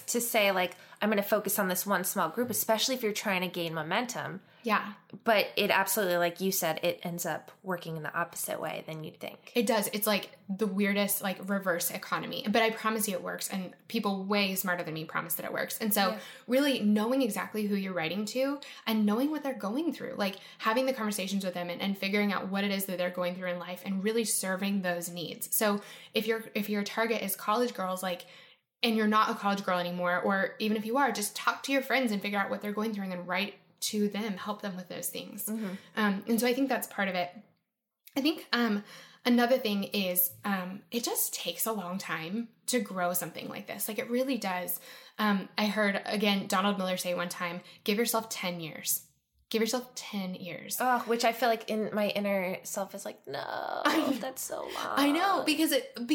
to say, like, I'm going to focus on this one small group, especially if you're trying to gain momentum. Yeah. But it absolutely, like you said, it ends up working in the opposite way than you'd think. It does. It's like the weirdest, like, reverse economy. But I promise you it works, and people way smarter than me promise that it works. And so really knowing exactly who you're writing to, and knowing what they're going through, like having the conversations with them, and figuring out what it is that they're going through in life, and really serving those needs. So if your target is college girls, like, and you're not a college girl anymore, or even if you are, just talk to your friends and figure out what they're going through, and then write to them, help them with those things. Mm-hmm. And so I think that's part of it. I think another thing is it just takes a long time to grow something like this. Like, it really does. I heard, again, Donald Miller say one time, give yourself 10 years. Give yourself 10 years. Oh, which I feel like in my inner self is like, no, that's so long. I know, because that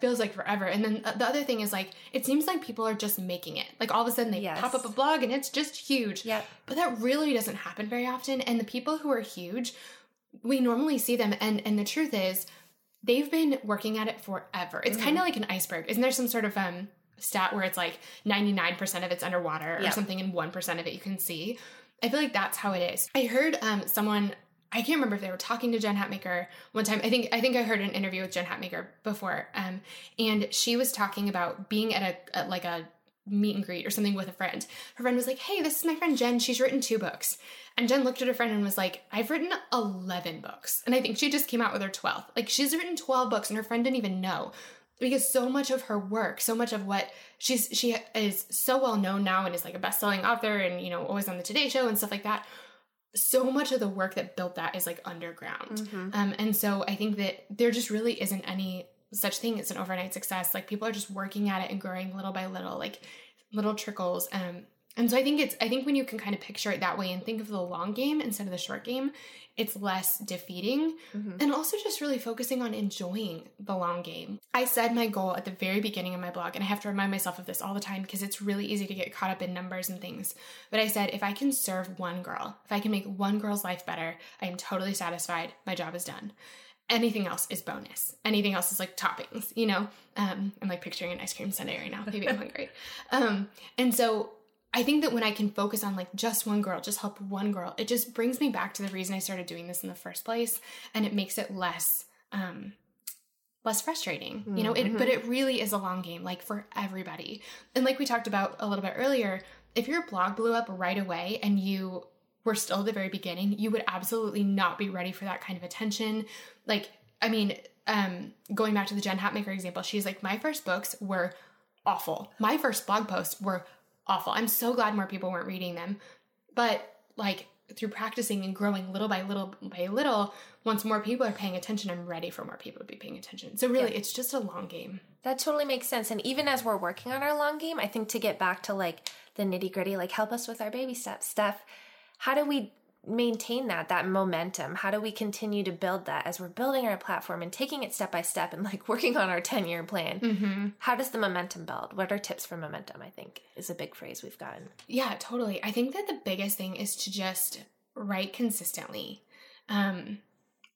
feels like forever. And then the other thing is, like, it seems like people are just making it. Like, all of a sudden they pop up a blog and it's just huge. Yep. But that really doesn't happen very often. And the people who are huge, we normally see them. And the truth is, they've been working at it forever. It's kind of like an iceberg. Isn't there some sort of stat where it's like 99% of it's underwater or something, and 1% of it you can see? I feel like that's how it is. I heard someone, I can't remember if they were talking to Jen Hatmaker one time. I think I heard an interview with Jen Hatmaker before. And she was talking about being at a meet and greet or something with a friend. Her friend was like, hey, this is my friend Jen. She's written 2 books. And Jen looked at her friend and was like, I've written 11 books. And I think she just came out with her 12th. Like, she's written 12 books, and her friend didn't even know. Because so much of her work, so much of what she is so well known now, and is like a best-selling author, and, you know, always on the Today Show and stuff like that. So much of the work that built that is, like, underground. Mm-hmm. And so I think that there just really isn't any such thing as an overnight success. Like, people are just working at it and growing little by little, like little trickles. And so I think when you can kind of picture it that way and think of the long game instead of the short game, it's less defeating, and also just really focusing on enjoying the long game. I said my goal at the very beginning of my blog, and I have to remind myself of this all the time because it's really easy to get caught up in numbers and things. But I said, if I can serve one girl, if I can make one girl's life better, I am totally satisfied. My job is done. Anything else is bonus. Anything else is like toppings, you know? I'm like picturing an ice cream sundae right now. Maybe I'm hungry. And so I think that when I can focus on, like, just one girl, just help one girl, it just brings me back to the reason I started doing this in the first place, and it makes it less frustrating, you know, but it really is a long game, like, for everybody. And like we talked about a little bit earlier, if your blog blew up right away and you were still at the very beginning, you would absolutely not be ready for that kind of attention. Like, I mean, going back to the Jen Hatmaker example, she's like, my first books were awful. My first blog posts were awful. I'm so glad more people weren't reading them. But, like, through practicing and growing little by little by little, once more people are paying attention, I'm ready for more people to be paying attention. So really, it's just a long game. That totally makes sense. And even as we're working on our long game, I think to get back to like the nitty gritty, like help us with our baby steps, Steph, how do we maintain that momentum? How do we continue to build that as we're building our platform and taking it step by step and like working on our 10-year plan? Mm-hmm. How does the momentum build? What are tips for momentum, I think, is a big phrase we've gotten. Yeah, totally. I think that the biggest thing is to just write consistently,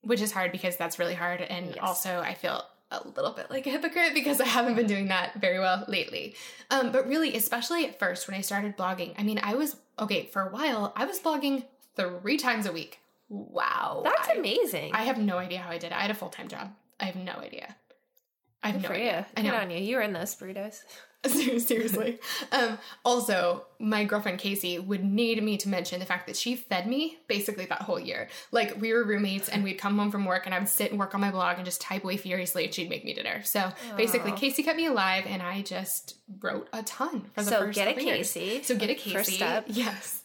which is hard because that's really hard. And also I feel a little bit like a hypocrite because I haven't been doing that very well lately. But really, especially at first when I started blogging, I mean, for a while, I was blogging 3 times a week. Wow. That's amazing. I have no idea how I did it. I had a full-time job. I have no idea. I have no idea. I know. Good on you. You were in those burritos. Seriously. Also, my girlfriend Casey would need me to mention the fact that she fed me basically that whole year. Like, we were roommates and we'd come home from work and I would sit and work on my blog and just type away furiously and she'd make me dinner. So basically, Casey kept me alive and I just wrote a ton for the first couple years. So get a Casey. First step. Yes.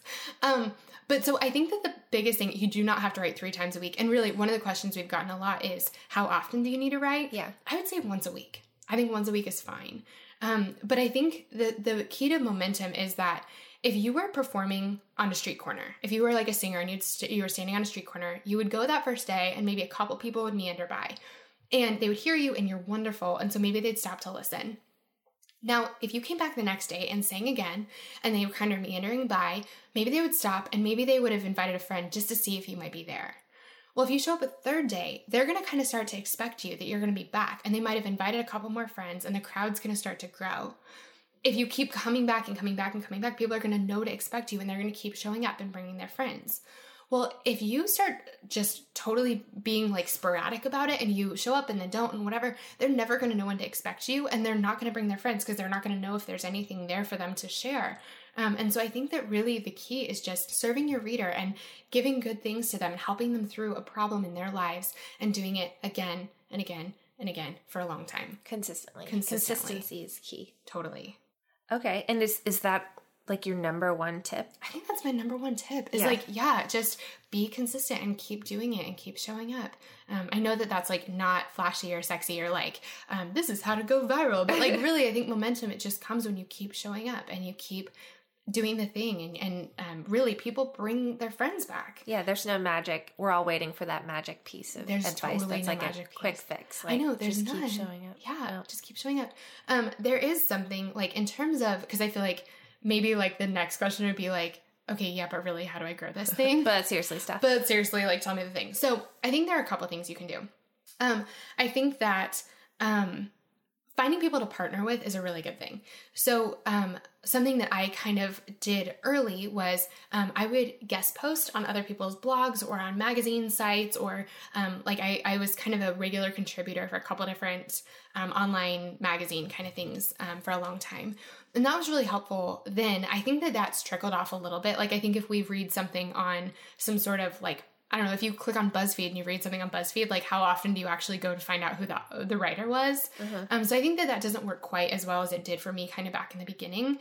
But so I think that the biggest thing, you do not have to write 3 times a week. And really, one of the questions we've gotten a lot is, how often do you need to write? Yeah. I would say once a week. I think once a week is fine. But I think the key to momentum is that if you were performing on a street corner, if you were like a singer and you were standing on a street corner, you would go that first day and maybe a couple people would meander by. And they would hear you and you're wonderful. And so maybe they'd stop to listen. Now, if you came back the next day and sang again, and they were kind of meandering by, maybe they would stop, and maybe they would have invited a friend just to see if you might be there. Well, if you show up a third day, they're going to kind of start to expect you that you're going to be back, and they might have invited a couple more friends, and the crowd's going to start to grow. If you keep coming back and coming back and coming back, people are going to know to expect you, and they're going to keep showing up and bringing their friends. Well, if you start just totally being like sporadic about it and you show up and then don't and whatever, they're never going to know when to expect you and they're not going to bring their friends because they're not going to know if there's anything there for them to share. And so I think that really the key is just serving your reader and giving good things to them and helping them through a problem in their lives and doing it again and again and again for a long time. Consistently. Consistency is key. Totally. Okay. And is that like your number one tip? I think that's my number one tip is just be consistent and keep doing it and keep showing up. I know that that's like not flashy or sexy or like, this is how to go viral. But like really, I think momentum, it just comes when you keep showing up and you keep doing the thing. And really people bring their friends back. Yeah. There's no magic. We're all waiting for that magic piece of advice. Totally that's no like magic quick fix. Like, I know there's just none. Keep showing up. Yeah. Oh. Just keep showing up. There is something like in terms of, cause I feel like, maybe like the next question would be like, okay, yeah, but really, how do I grow this thing? But seriously, like tell me the thing. So I think there are a couple of things you can do. I think that finding people to partner with is a really good thing. So something that I kind of did early was I would guest post on other people's blogs or on magazine sites or I was kind of a regular contributor for a couple different online magazine kind of things for a long time. And that was really helpful then. I think that that's trickled off a little bit. Like I think if we read something on some sort of like, I don't know, if you click on BuzzFeed and you read something on BuzzFeed, like how often do you actually go to find out who the writer was? Mm-hmm. So I think that doesn't work quite as well as it did for me kind of back in the beginning.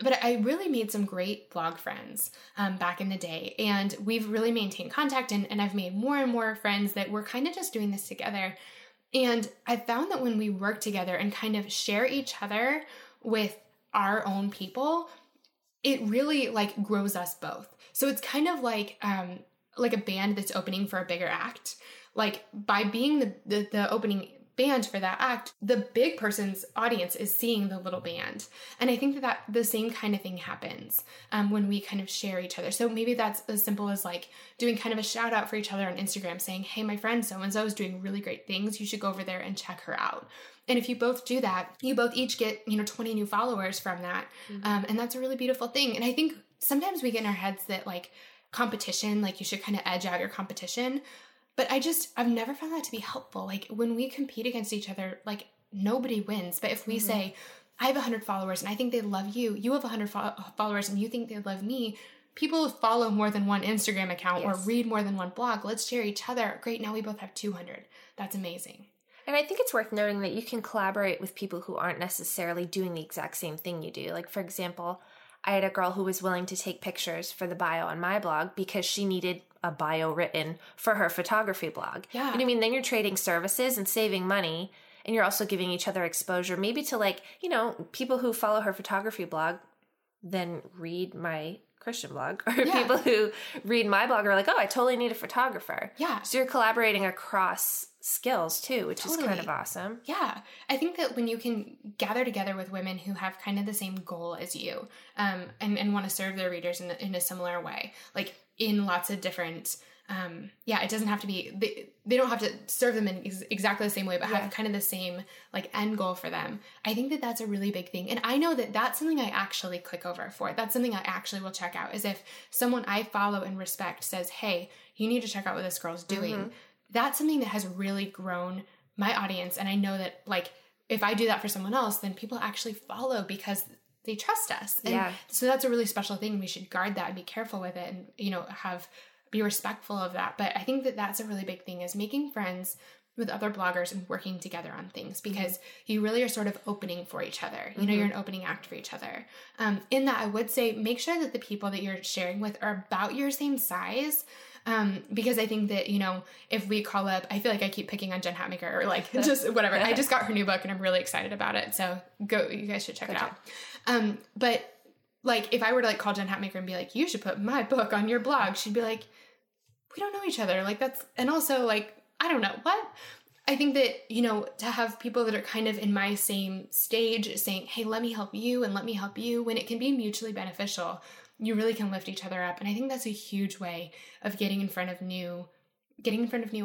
But I really made some great blog friends back in the day. And we've really maintained contact and I've made more and more friends that we're kind of just doing this together. And I found that when we work together and kind of share each other with our own people, it really like grows us both. So it's kind of like a band that's opening for a bigger act. Like by being the opening band for that act, the big person's audience is seeing the little band. And I think that the same kind of thing happens when we kind of share each other. So maybe that's as simple as like doing kind of a shout out for each other on Instagram saying, hey, my friend so-and-so is doing really great things. You should go over there and check her out. And if you both do that, you both each get, 20 new followers from that. Mm-hmm. And that's a really beautiful thing. And I think sometimes we get in our heads that like, competition, like you should kind of edge out your competition. But I've never found that to be helpful. Like when we compete against each other, like nobody wins. But if we mm-hmm. say, I have 100 followers and I think they love you, you have 100 followers and you think they love me, people follow more than one Instagram account or read more than one blog. Let's share each other. Great. Now we both have 200. That's amazing. And I think it's worth noting that you can collaborate with people who aren't necessarily doing the exact same thing you do. Like for example, I had a girl who was willing to take pictures for the bio on my blog because she needed a bio written for her photography blog. Yeah. You know what I mean? Then you're trading services and saving money, and you're also giving each other exposure, maybe to, like, you know, people who follow her photography blog then read my Christian blog, or people who read my blog are like, oh, I totally need a photographer. Yeah. So you're collaborating across skills too, which is kind of awesome. Yeah. I think that when you can gather together with women who have kind of the same goal as you, and want to serve their readers in a similar way, like in lots of different, it doesn't have to be, they don't have to serve them in exactly the same way, but have kind of the same like end goal for them. I think that that's a really big thing. And I know that that's something I actually click over for. That's something I actually will check out, is if someone I follow and respect says, hey, you need to check out what this girl's doing. Mm-hmm. That's something that has really grown my audience. And I know that, like, if I do that for someone else, then people actually follow because they trust us. And so that's a really special thing. We should guard that and be careful with it, and, you know, be respectful of that. But I think that that's a really big thing, is making friends with other bloggers and working together on things, because you really are sort of opening for each other. You know, you're an opening act for each other. In that, I would say, make sure that the people that you're sharing with are about your same size. Because I think that, you know, if we call up, I feel like I keep picking on Jen Hatmaker, or like just whatever. I just got her new book and I'm really excited about it. So you guys should check it out. But like, if I were to like call Jen Hatmaker and be like, you should put my book on your blog, she'd be like, we don't know each other. Like that's, and also like, I don't know what. I think that, you know, to have people that are kind of in my same stage saying, hey, let me help you and let me help you, when it can be mutually beneficial, you really can lift each other up. And I think that's a huge way of getting in front of new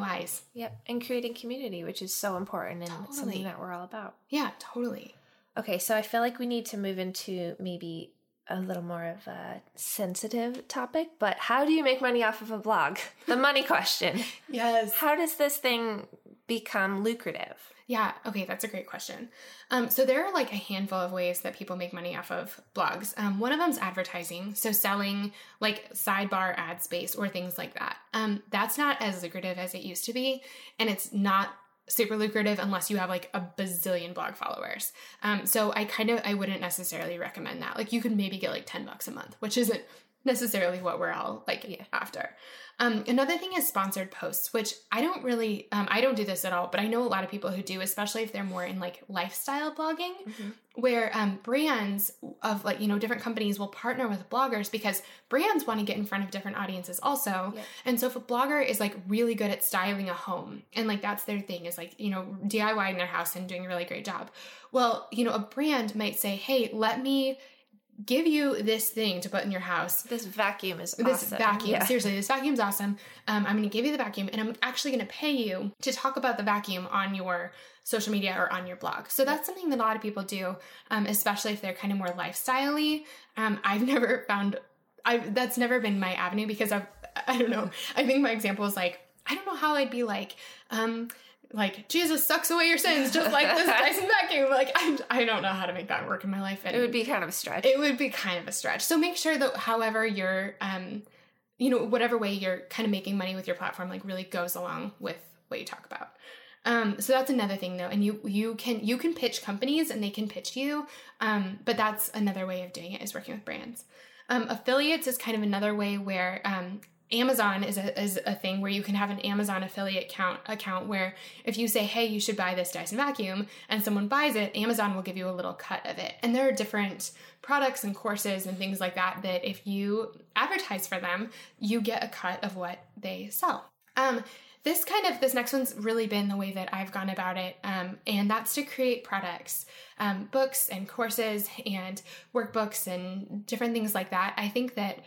eyes. Yep. And creating community, which is so important, and something that we're all about. Yeah, totally. Okay. So I feel like we need to move into maybe a little more of a sensitive topic, but how do you make money off of a blog? The money question. Yes. How does this thing become lucrative? Yeah. Okay. That's a great question. So there are like a handful of ways that people make money off of blogs. One of them is advertising. So selling like sidebar ad space or things like that. That's not as lucrative as it used to be. And it's not super lucrative unless you have like a bazillion blog followers. So I wouldn't necessarily recommend that. Like you could maybe get like $10 a month, which isn't necessarily what we're all like after. Another thing is sponsored posts, which I don't really, I don't do this at all, but I know a lot of people who do, especially if they're more in like lifestyle blogging, where brands of like, you know, different companies will partner with bloggers because brands want to get in front of different audiences also. Yeah. And so if a blogger is like really good at styling a home, and like that's their thing, is like, you know, DIYing their house and doing a really great job. Well, you know, a brand might say, hey, let me give you this thing to put in your house. This vacuum is awesome. Seriously, this vacuum's awesome. I'm going to give you the vacuum, and I'm actually going to pay you to talk about the vacuum on your social media or on your blog. So that's something that a lot of people do, especially if they're kind of more lifestyle-y. That's never been my avenue because I don't know. I think my example is like, I don't know how I'd be like Jesus sucks away your sins, just like this Dyson vacuum. Like I don't know how to make that work in my life. And it would be kind of a stretch. So make sure that however you're, you know, whatever way you're kind of making money with your platform, like really goes along with what you talk about. So that's another thing though. And you can pitch companies and they can pitch you. But that's another way of doing it, is working with brands. Affiliates is kind of another way where, Amazon is a thing where you can have an Amazon affiliate account where if you say, hey, you should buy this Dyson vacuum, and someone buys it, Amazon will give you a little cut of it. And there are different products and courses and things like that, that if you advertise for them, you get a cut of what they sell. This next one's really been the way that I've gone about it. And that's to create products, books and courses and workbooks and different things like that. I think that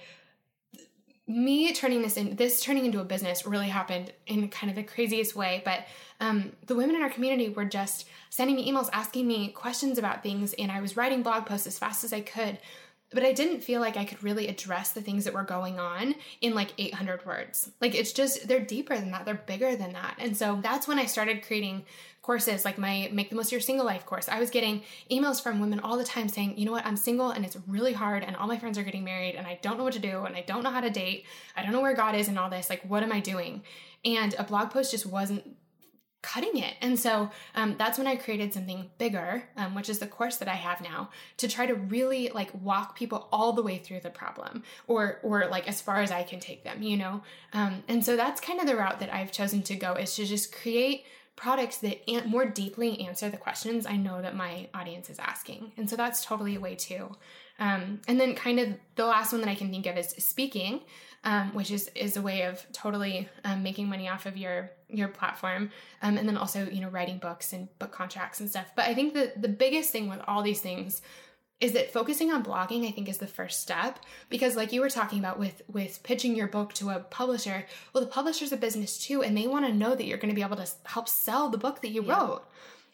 me turning this into a business really happened in kind of the craziest way. But the women in our community were just sending me emails, asking me questions about things. And I was writing blog posts as fast as I could, but I didn't feel like I could really address the things that were going on in like 800 words. Like it's just, they're deeper than that. They're bigger than that. And so that's when I started creating courses, like my Make the Most of Your Single Life course. I was getting emails from women all the time saying, you know what, I'm single and it's really hard and all my friends are getting married and I don't know what to do and I don't know how to date. I don't know where God is and all this. Like, what am I doing? And a blog post just wasn't cutting it. And so that's when I created something bigger, which is the course that I have now, to try to really like walk people all the way through the problem, or like as far as I can take them, you know? And so that's kind of the route that I've chosen to go, is to just create products that more deeply answer the questions I know that my audience is asking. And so that's totally a way too. And then kind of the last one that I can think of is speaking, which is a way of totally making money off of your platform. And then also, you know, writing books and book contracts and stuff. But I think that the biggest thing with all these things is that focusing on blogging, I think, is the first step, because like you were talking about with pitching your book to a publisher, well, the publisher's a business too, and they want to know that you're going to be able to help sell the book that you wrote.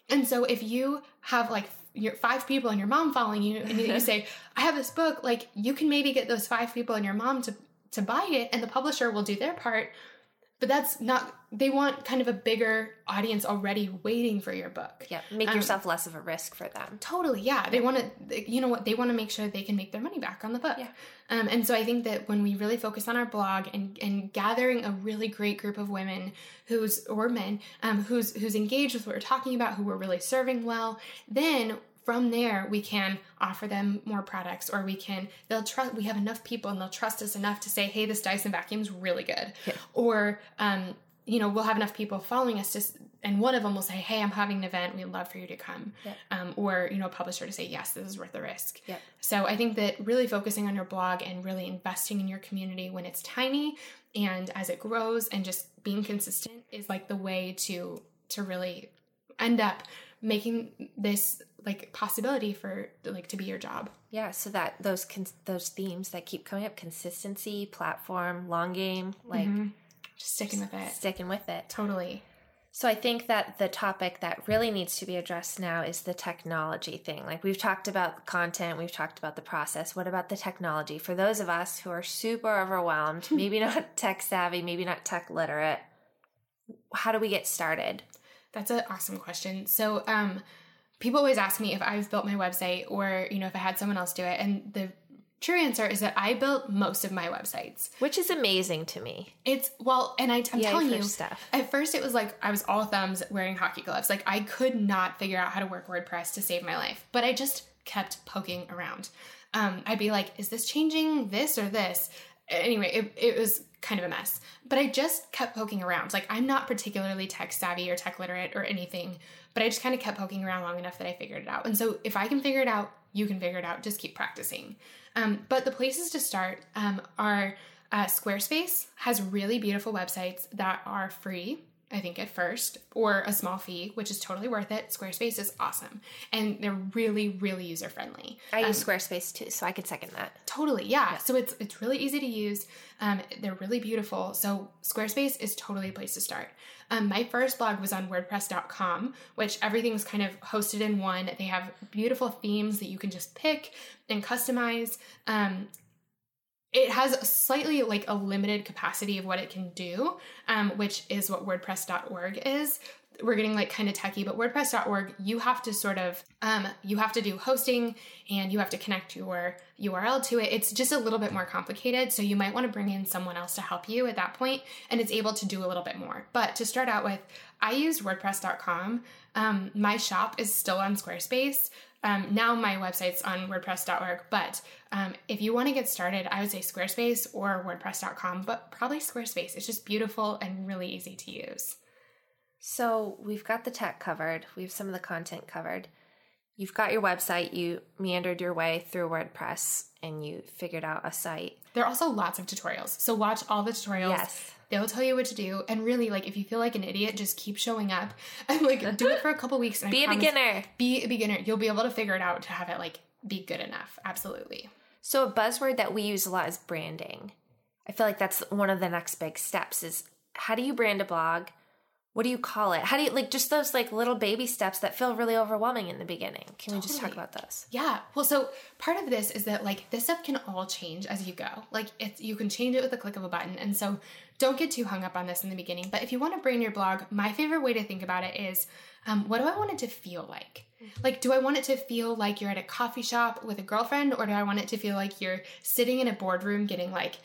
And so if you have like your 5 people and your mom following you, and you say, I have this book, like you can maybe get those 5 people and your mom to buy it, and the publisher will do their part. But that's not, they want kind of a bigger audience already waiting for your book. Yeah. Make yourself less of a risk for them. Totally. Yeah. They want to, you know what, they want to make sure they can make their money back on the book. Yeah. And so I think that when we really focus on our blog and gathering a really great group of women or men who's engaged with what we're talking about, who we're really serving well, then from there, we can offer them more products, or we have enough people and they'll trust us enough to say, hey, this Dyson vacuum's really good. Yeah. Or, you know, we'll have enough people following us and one of them will say, hey, I'm having an event. We'd love for you to come. Yeah. Or, you know, a publisher to say, yes, this is worth the risk. Yeah. So I think that really focusing on your blog and really investing in your community when it's tiny and as it grows and just being consistent is like the way to really end up making this like possibility for like to be your job. Yeah. So that those themes that keep coming up, consistency, platform, long game, like just sticking with it. Totally. So I think that the topic that really needs to be addressed now is the technology thing. Like we've talked about content, we've talked about the process. What about the technology? For those of us who are super overwhelmed, maybe not tech savvy, maybe not tech literate, how do we get started? That's an awesome question. So, people always ask me if I've built my website or, you know, if I had someone else do it. And the true answer is that I built most of my websites. Which is amazing to me. At first it was like I was all thumbs wearing hockey gloves. Like I could not figure out how to work WordPress to save my life, but I just kept poking around. I'd be like, is this changing this or this? Anyway, it was kind of a mess, but I just kept poking around. Like I'm not particularly tech savvy or tech literate or anything, but I just kind of kept poking around long enough that I figured it out. And so if I can figure it out, you can figure it out. Just keep practicing. But the places to start are Squarespace has really beautiful websites that are free, I think at first, or a small fee, which is totally worth it. Squarespace is awesome. And they're really, really user-friendly. I use Squarespace too, so I could second that. Totally, yeah. So it's really easy to use. They're really beautiful. So Squarespace is totally a place to start. My first blog was on WordPress.com, which everything's kind of hosted in one. They have beautiful themes that you can just pick and customize. It has slightly like a limited capacity of what it can do, which is what WordPress.org is. We're getting like kind of techie, but WordPress.org, you have to sort of, you have to do hosting and you have to connect your URL to it. It's just a little bit more complicated. So you might want to bring in someone else to help you at that point, and it's able to do a little bit more. But to start out with, I used WordPress.com. My shop is still on Squarespace. Now my website's on WordPress.org, but if you want to get started, I would say Squarespace or WordPress.com, but probably Squarespace. It's just beautiful and really easy to use. So we've got the tech covered. We have some of the content covered. You've got your website. You meandered your way through WordPress and you figured out a site. There are also lots of tutorials. So watch all the tutorials. Yes. They'll tell you what to do. And really, like, if you feel like an idiot, just keep showing up and like do it for a couple weeks. And Be a beginner. You'll be able to figure it out to have it like be good enough. Absolutely. So a buzzword that we use a lot is branding. I feel like that's one of the next big steps is how do you brand a blog? What do you call it? How do you like just those like little baby steps that feel really overwhelming in the beginning? Can we just talk about those? Yeah. Well, so part of this is that like this stuff can all change as you go. Like you can change it with the click of a button. And so don't get too hung up on this in the beginning. But if you want to brand your blog, my favorite way to think about it is what do I want it to feel like? Like, do I want it to feel like you're at a coffee shop with a girlfriend, or do I want it to feel like you're sitting in a boardroom getting like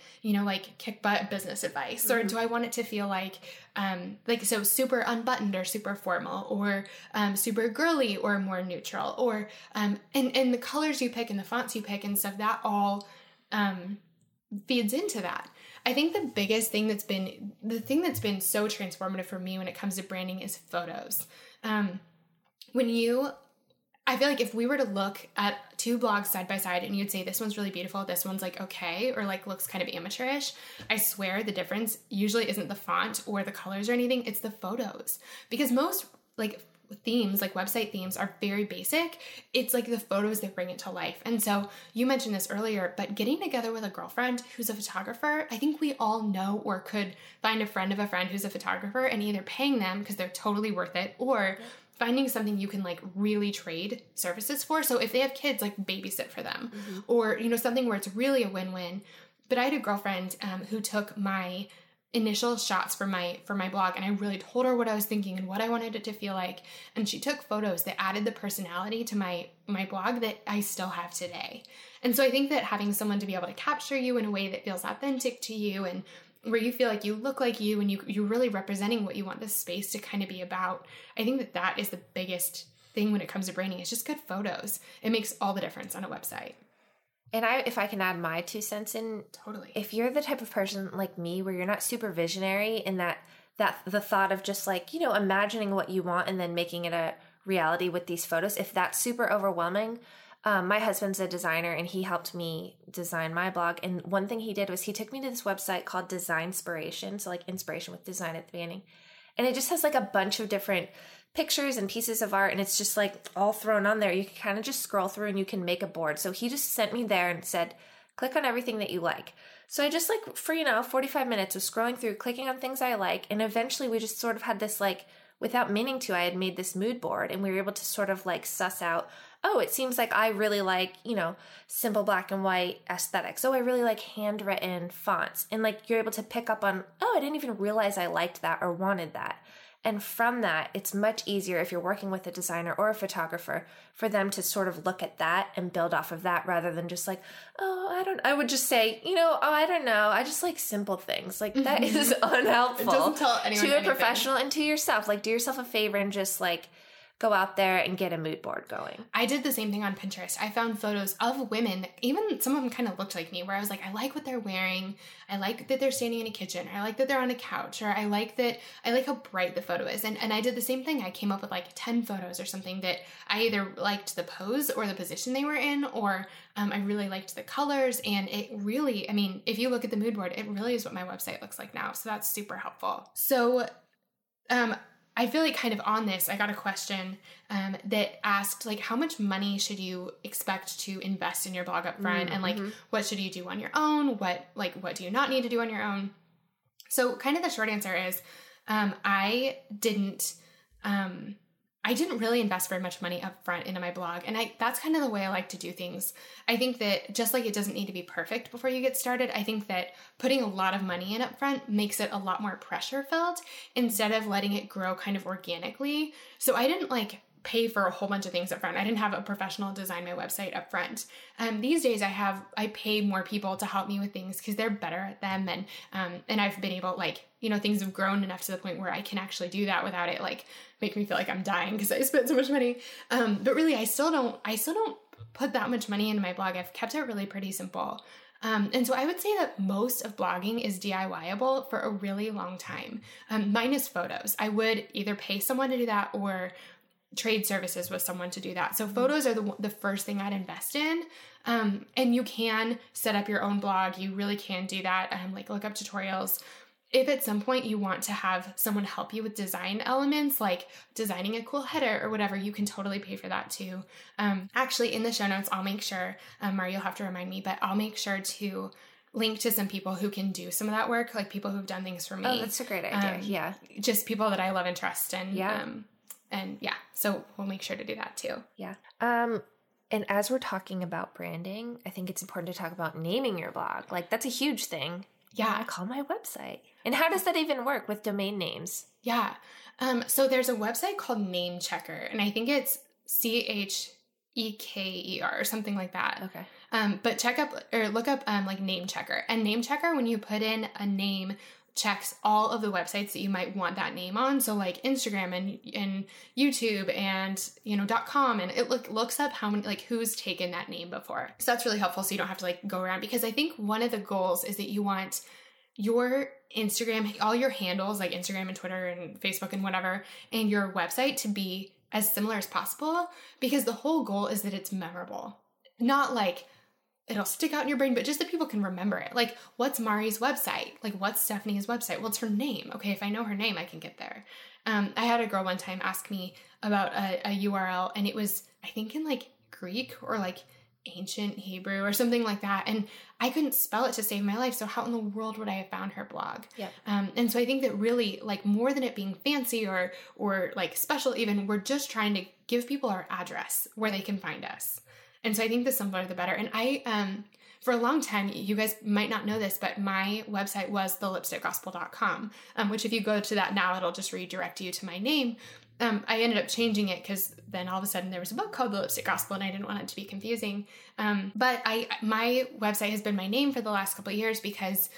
kick butt business advice? Mm-hmm. Or do I want it to feel like so super unbuttoned or super formal, or super girly or more neutral, or and the colors you pick and the fonts you pick and stuff, that all feeds into that. I think the biggest thing that's been so transformative for me when it comes to branding is photos. I feel like if we were to look at two blogs side by side and you'd say, this one's really beautiful, this one's like, okay, or like looks kind of amateurish, I swear the difference usually isn't the font or the colors or anything. It's the photos, because most like themes, like website themes, are very basic. It's like the photos that bring it to life. And so you mentioned this earlier, but getting together with a girlfriend who's a photographer, I think we all know or could find a friend of a friend who's a photographer and either paying them because they're totally worth it, or finding something you can like really trade services for. So if they have kids, like babysit for them, mm-hmm. or, something where it's really a win-win. But I had a girlfriend who took my initial shots for my blog, and I really told her what I was thinking and what I wanted it to feel like. And she took photos that added the personality to my blog that I still have today. And so I think that having someone to be able to capture you in a way that feels authentic to you, and where you feel like you look like you and you're really representing what you want this space to kind of be about. I think that is the biggest thing when it comes to branding. It's just good photos. It makes all the difference on a website. And if I can add my 2 cents in. Totally. If you're the type of person like me where you're not super visionary in that the thought of just like, imagining what you want and then making it a reality with these photos, if that's super overwhelming, my husband's a designer and he helped me design my blog. And one thing he did was he took me to this website called Designspiration. So like inspiration with design at the beginning. And it just has like a bunch of different pictures and pieces of art. And it's just like all thrown on there. You can kind of just scroll through and you can make a board. So he just sent me there and said, click on everything that you like. So I just like 45 minutes of scrolling through, clicking on things I like. And eventually we just sort of had this like, without meaning to, I had made this mood board, and we were able to sort of like suss out, oh, it seems like I really like, simple black and white aesthetics. Oh, I really like handwritten fonts. And like, you're able to pick up on, oh, I didn't even realize I liked that or wanted that. And from that, it's much easier if you're working with a designer or a photographer for them to sort of look at that and build off of that, rather than just like, I would just say, I don't know. I just like simple things. Like that is unhelpful. It doesn't tell anyone to a professional and to yourself. Like do yourself a favor and just like go out there and get a mood board going. I did the same thing on Pinterest. I found photos of women, even some of them kind of looked like me, where I was like, I like what they're wearing. I like that they're standing in a kitchen. Or I like that they're on a couch. Or I like how bright the photo is. And I did the same thing. I came up with like 10 photos or something that I either liked the pose or the position they were in, or I really liked the colors. And it really, if you look at the mood board, it really is what my website looks like now. So that's super helpful. So, I feel like kind of on this, I got a question that asked like, how much money should you expect to invest in your blog up front? Mm-hmm. And like, what should you do on your own? What do you not need to do on your own? So kind of the short answer is, I didn't really invest very much money up front into my blog. And that's kind of the way I like to do things. I think that just like it doesn't need to be perfect before you get started, I think that putting a lot of money in up front makes it a lot more pressure filled instead of letting it grow kind of organically. So I didn't like pay for a whole bunch of things up front. I didn't have a professional design my website up front. These days I pay more people to help me with things because they're better at them. And I've been able, things have grown enough to the point where I can actually do that without it, like make me feel like I'm dying because I spent so much money. But really I still don't put that much money into my blog. I've kept it really pretty simple. And so I would say that most of blogging is DIYable for a really long time, minus photos. I would either pay someone to do that or trade services with someone to do that. So photos are the first thing I'd invest in. And you can set up your own blog. You really can do that. Like look up tutorials. If at some point you want to have someone help you with design elements, like designing a cool header or whatever, you can totally pay for that too. Actually in the show notes, I'll make sure, Mari, you'll have to remind me, but I'll make sure to link to some people who can do some of that work. Like people who've done things for me. Oh, that's a great idea. Yeah. Just people that I love and trust and, yeah. And yeah, so we'll make sure to do that too. Yeah. And as we're talking about branding, I think it's important to talk about naming your blog. Like that's a huge thing. Yeah. I call my website. And how does that even work with domain names? Yeah. So there's a website called Name Checker, and I think it's Checker or something like that. Okay. But check up or look up like Name Checker. And Name Checker, when you put in a name, checks all of the websites that you might want that name on. So like Instagram and YouTube and, you know, .com, and it looks up how many, like who's taken that name before. So that's really helpful. So you don't have to like go around, because I think one of the goals is that you want your Instagram, all your handles, like Instagram and Twitter and Facebook and whatever, and your website to be as similar as possible, because the whole goal is that it's memorable. Not like it'll stick out in your brain, but just that people can remember it. Like, what's Mari's website? Like, what's Stephanie's website? Well, it's her name. Okay, if I know her name, I can get there. I had a girl one time ask me about a URL, and it was, I think, in like Greek or like ancient Hebrew or something like that. And I couldn't spell it to save my life. So how in the world would I have found her blog? Yep. And so I think that really, like, more than it being fancy or like special even, we're just trying to give people our address where they can find us. And so I think the simpler, the better. And I, for a long time, you guys might not know this, but my website was thelipstickgospel.com, which if you go to that now, it'll just redirect you to my name. I ended up changing it because then all of a sudden there was a book called The Lipstick Gospel, and I didn't want it to be confusing. But my website has been my name for the last couple of years because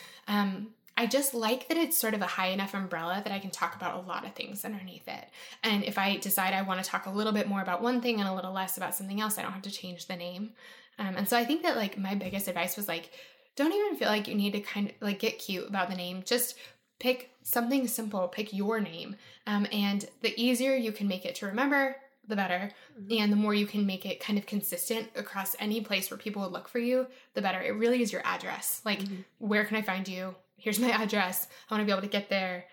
I just like that it's sort of a high enough umbrella that I can talk about a lot of things underneath it. And if I decide I want to talk a little bit more about one thing and a little less about something else, I don't have to change the name. And so I think that like my biggest advice was like, don't even feel like you need to kind of like get cute about the name. Just pick something simple, pick your name. And the easier you can make it to remember, the better. And the more you can make it kind of consistent across any place where people would look for you, the better. It really is your address. Like, where can I find you? Here's my address. I want to be able to get there,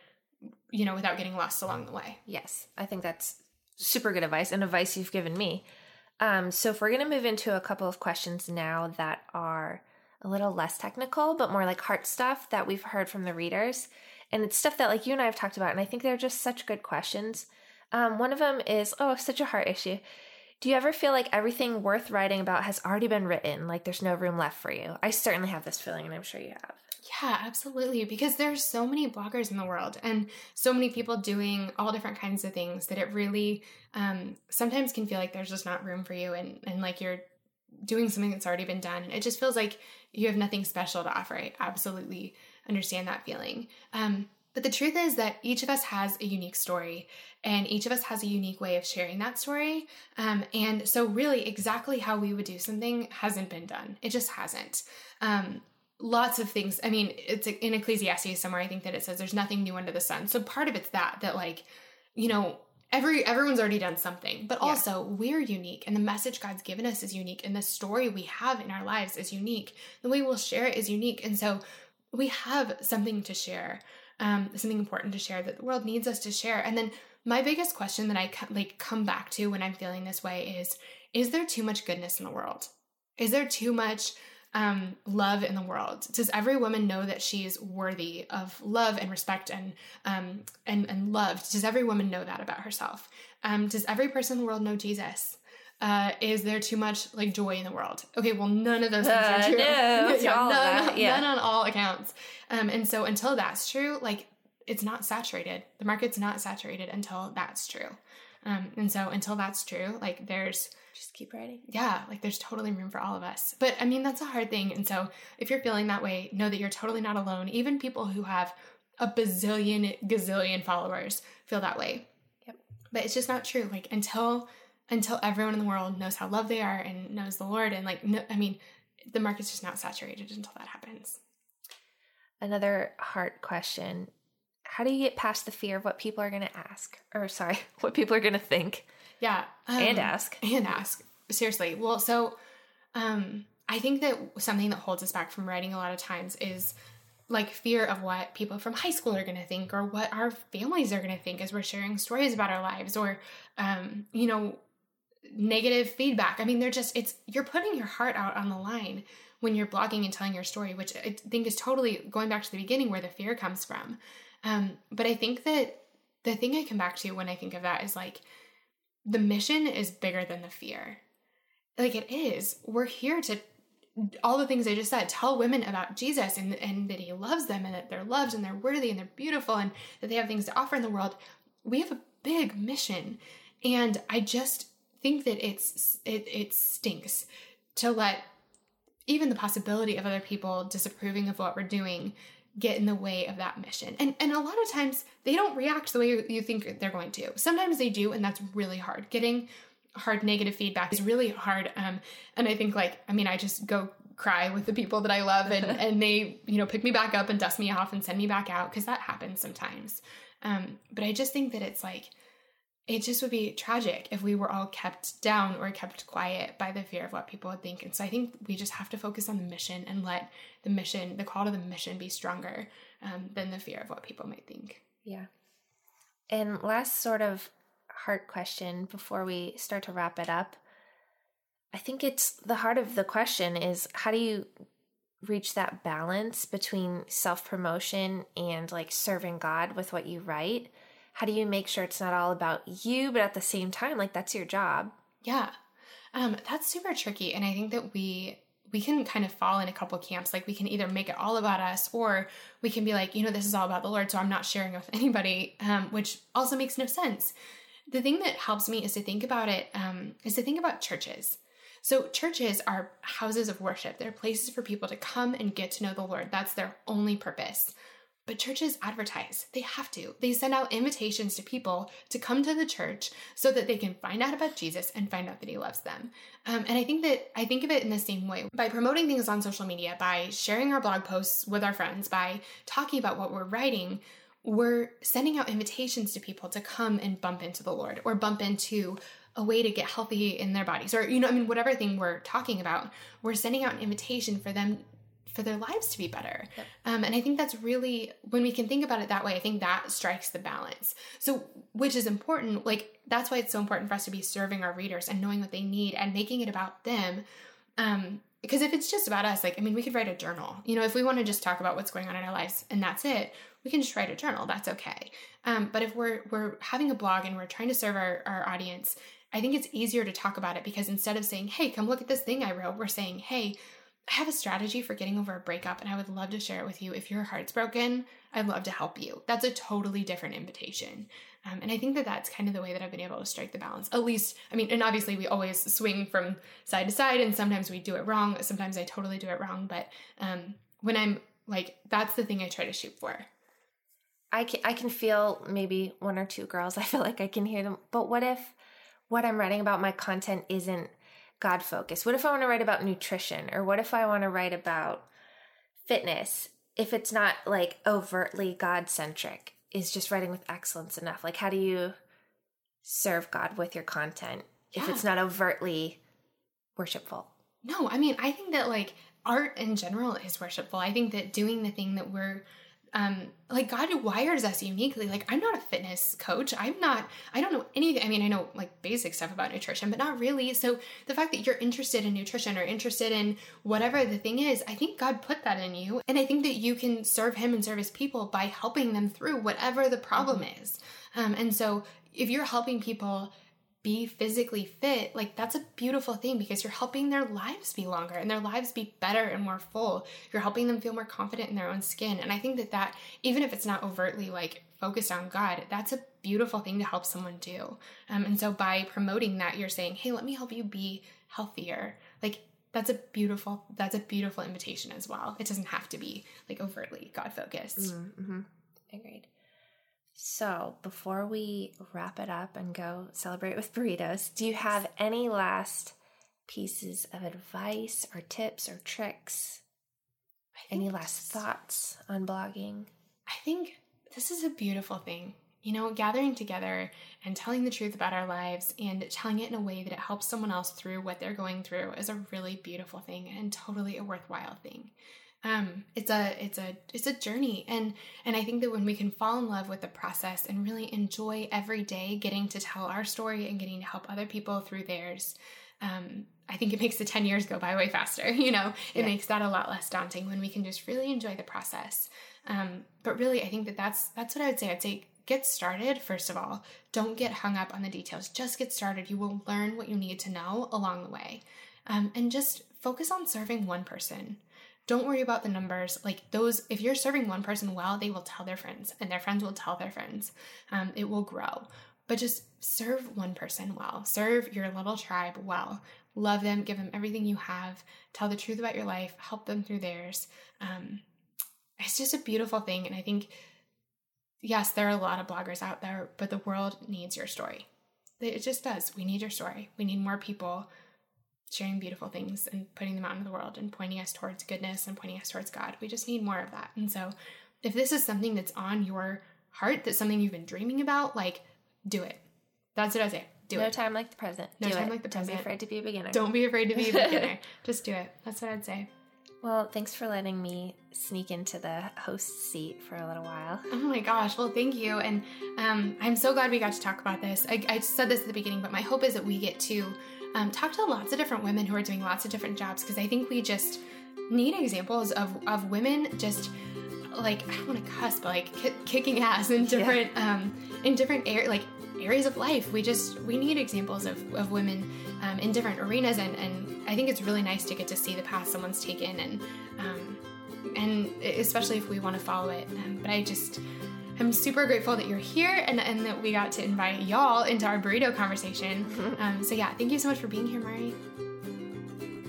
you know, without getting lost along the way. Yes. I think that's super good advice, and advice you've given me. So if we're going to move into a couple of questions now that are a little less technical, but more like heart stuff that we've heard from the readers. And it's stuff that like you and I have talked about, and I think they're just such good questions. One of them is, oh, such a heart issue. Do you ever feel like everything worth writing about has already been written? Like there's no room left for you? I certainly have this feeling, and I'm sure you have. Yeah, absolutely. Because there's so many bloggers in the world and so many people doing all different kinds of things that it really sometimes can feel like there's just not room for you, and like you're doing something that's already been done. And it just feels like you have nothing special to offer. I absolutely understand that feeling. But the truth is that each of us has a unique story, and each of us has a unique way of sharing that story. And so really exactly how we would do something hasn't been done. It just hasn't. Lots of things. I mean, it's in Ecclesiastes somewhere, I think that it says there's nothing new under the sun. So part of it's that like, you know, everyone's already done something, but also we're unique, and the message God's given us is unique, and the story we have in our lives is unique. The way we'll share it is unique. And so we have something to share, something important to share that the world needs us to share. And then my biggest question that I come back to when I'm feeling this way is there too much goodness in the world? Is there too much love in the world? Does every woman know that she's worthy of love and respect and loved? Does every woman know that about herself? Does every person in the world know Jesus? Is there too much like joy in the world? Okay, well, none of those things are true. None on all accounts. And so until that's true, like it's not saturated. The market's not saturated until that's true. And so until that's true, like there's just keep writing. Yeah. Like there's totally room for all of us, but I mean, that's a hard thing. And so if you're feeling that way, know that you're totally not alone. Even people who have a gazillion followers feel that way. Yep. But it's just not true. Like until everyone in the world knows how loved they are and knows the Lord. And like, no, I mean, the market's just not saturated until that happens. Another heart question. How do you get past the fear of what people are going to ask? Or sorry, what people are going to think? Yeah. And ask. Seriously. Well, so I think that something that holds us back from writing a lot of times is like fear of what people from high school are going to think, or what our families are going to think as we're sharing stories about our lives, or, you know, negative feedback. I mean, you're putting your heart out on the line when you're blogging and telling your story, which I think is totally going back to the beginning where the fear comes from. But I think that the thing I come back to when I think of that is like, the mission is bigger than the fear. Like it is. We're here to all the things I just said, tell women about Jesus and that he loves them, and that they're loved and they're worthy and they're beautiful, and that they have things to offer in the world. We have a big mission. And I just think that it stinks to let even the possibility of other people disapproving of what we're doing get in the way of that mission. And a lot of times they don't react the way you think they're going to. Sometimes they do, and that's really hard. Getting hard negative feedback is really hard. And I think I just go cry with the people that I love and they, pick me back up and dust me off and send me back out, because that happens sometimes. But I just think that it's it just would be tragic if we were all kept down or kept quiet by the fear of what people would think. And so I think we just have to focus on the mission and let the mission, the call to the mission, be stronger than the fear of what people might think. Yeah. And last sort of heart question before we start to wrap it up. I think it's the heart of the question is, how do you reach that balance between self-promotion and serving God with what you write? How do you make sure it's not all about you, but at the same time, that's your job? Yeah. That's super tricky. And I think that we can kind of fall in a couple camps. We can either make it all about us, or we can be this is all about the Lord, so I'm not sharing with anybody, which also makes no sense. The thing that helps me is to think about it, is to think about churches. So churches are houses of worship. They're places for people to come and get to know the Lord. That's their only purpose. But churches advertise. They have to. They send out invitations to people to come to the church so that they can find out about Jesus and find out that he loves them. And I think of it in the same way. By promoting things on social media, by sharing our blog posts with our friends, by talking about what we're writing, we're sending out invitations to people to come and bump into the Lord, or bump into a way to get healthy in their bodies, or, whatever thing we're talking about, we're sending out an invitation for them, for their lives to be better. Yep. And I think that's really, when we can think about it that way, I think that strikes the balance. So, which is important, that's why it's so important for us to be serving our readers and knowing what they need and making it about them. Because if it's just about us, we could write a journal, if we want to just talk about what's going on in our lives and that's it, we can just write a journal. That's okay. But if we're having a blog and we're trying to serve our audience, I think it's easier to talk about it, because instead of saying, hey, come look at this thing I wrote, we're saying, hey, I have a strategy for getting over a breakup and I would love to share it with you. If your heart's broken, I'd love to help you. That's a totally different invitation. And I think that that's kind of the way that I've been able to strike the balance. At least, and obviously we always swing from side to side, and sometimes we do it wrong. Sometimes I totally do it wrong. But when I'm that's the thing I try to shoot for. I can feel maybe one or two girls. I feel like I can hear them. But what if what I'm writing about, my content isn't God focus. What if I want to write about nutrition, or what if I want to write about fitness? If it's not overtly God centric, is just writing with excellence enough? How do you serve God with your content if it's not overtly worshipful? No, I think that art in general is worshipful. I think that doing the thing that we're God wires us uniquely. I'm not a fitness coach. I don't know anything. I know basic stuff about nutrition, but not really. So the fact that you're interested in nutrition or interested in whatever the thing is, I think God put that in you. And I think that you can serve him and serve his people by helping them through whatever the problem is. And so if you're helping people be physically fit, that's a beautiful thing, because you're helping their lives be longer and their lives be better and more full. You're helping them feel more confident in their own skin. And I think that even if it's not overtly focused on God, that's a beautiful thing to help someone do. And so by promoting that, you're saying, hey, let me help you be healthier. That's a beautiful invitation as well. It doesn't have to be overtly God focused. Mm-hmm. Agreed. So before we wrap it up and go celebrate with burritos, do you have any last pieces of advice or tips or tricks? Any last thoughts on blogging? I think this is a beautiful thing. Gathering together and telling the truth about our lives and telling it in a way that it helps someone else through what they're going through is a really beautiful thing and totally a worthwhile thing. It's a journey. And I think that when we can fall in love with the process and really enjoy every day, getting to tell our story and getting to help other people through theirs, I think it makes the 10 years go by way faster. It makes that a lot less daunting when we can just really enjoy the process. But really I think that that's what I would say. I'd say, get started. First of all, don't get hung up on the details. Just get started. You will learn what you need to know along the way. And just focus on serving one person. Don't worry about the numbers. If you're serving one person well, they will tell their friends, and their friends will tell their friends. It will grow. but just serve one person well. Serve your little tribe well. Love them. Give them everything you have. Tell the truth about your life. Help them through theirs. It's just a beautiful thing. And I think, yes, there are a lot of bloggers out there, but the world needs your story. It just does. We need your story. We need more people sharing beautiful things and putting them out into the world and pointing us towards goodness and pointing us towards God. We just need more of that. And so if this is something that's on your heart, that's something you've been dreaming about, like, do it. That's what I say. Do it. No time like the present. No time like the present. Don't be afraid to be a beginner. Don't be afraid to be a beginner. Just do it. That's what I'd say. Well, thanks for letting me sneak into the host seat for a little while. Oh my gosh. Well, thank you. And I'm so glad we got to talk about this. I said this at the beginning, but my hope is that we get to talk to lots of different women who are doing lots of different jobs, because I think we just need examples of women just, like, I don't want to cuss, but like kicking ass in different areas of life. We need examples of women in different arenas, and I think it's really nice to get to see the path someone's taken, and especially if we want to follow it. But I'm super grateful that you're here and that we got to invite y'all into our burrito conversation. So yeah, thank you so much for being here, Mari.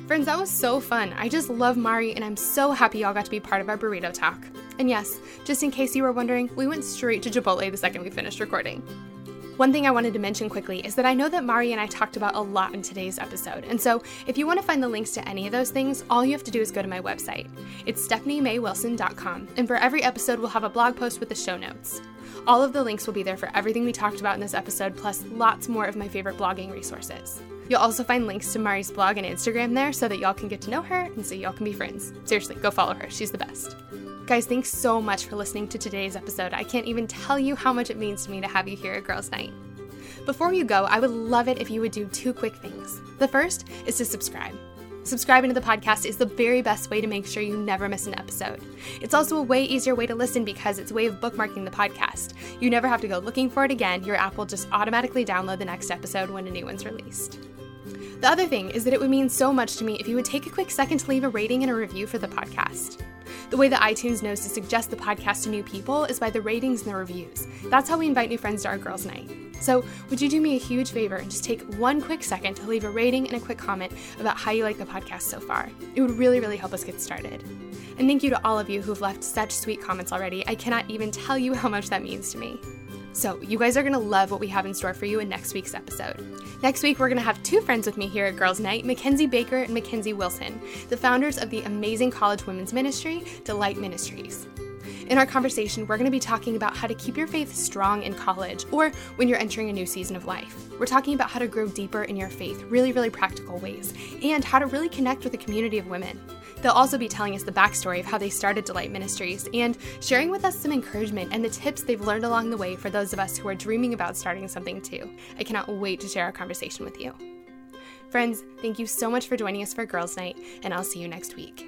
Friends, that was so fun. I just love Mari, and I'm so happy y'all got to be part of our burrito talk. And yes, just in case you were wondering, we went straight to Chipotle the second we finished recording. One thing I wanted to mention quickly is that I know that Mari and I talked about a lot in today's episode, and so if you want to find the links to any of those things, all you have to do is go to my website. It's StephanieMaeWilson.com, and for every episode, we'll have a blog post with the show notes. All of the links will be there for everything we talked about in this episode, plus lots more of my favorite blogging resources. You'll also find links to Mari's blog and Instagram there so that y'all can get to know her and so y'all can be friends. Seriously, go follow her. She's the best. Guys, thanks so much for listening to today's episode. I can't even tell you how much it means to me to have you here at Girls Night. Before you go, I would love it if you would do two quick things. The first is to subscribe. Subscribing to the podcast is the very best way to make sure you never miss an episode. It's also a way easier way to listen because it's a way of bookmarking the podcast. You never have to go looking for it again. Your app will just automatically download the next episode when a new one's released. The other thing is that it would mean so much to me if you would take a quick second to leave a rating and a review for the podcast. The way that iTunes knows to suggest the podcast to new people is by the ratings and the reviews. That's how we invite new friends to our Girls' Night. So would you do me a huge favor and just take one quick second to leave a rating and a quick comment about how you like the podcast so far? It would really, really help us get started. And thank you to all of you who've left such sweet comments already. I cannot even tell you how much that means to me. So you guys are going to love what we have in store for you in next week's episode. Next week, we're going to have two friends with me here at Girls Night, Mackenzie Baker and Mackenzie Wilson, the founders of the amazing college women's ministry, Delight Ministries. In our conversation, we're going to be talking about how to keep your faith strong in college or when you're entering a new season of life. We're talking about how to grow deeper in your faith, really, really practical ways, and how to really connect with a community of women. They'll also be telling us the backstory of how they started Delight Ministries and sharing with us some encouragement and the tips they've learned along the way for those of us who are dreaming about starting something too. I cannot wait to share our conversation with you. Friends, thank you so much for joining us for Girls Night, and I'll see you next week.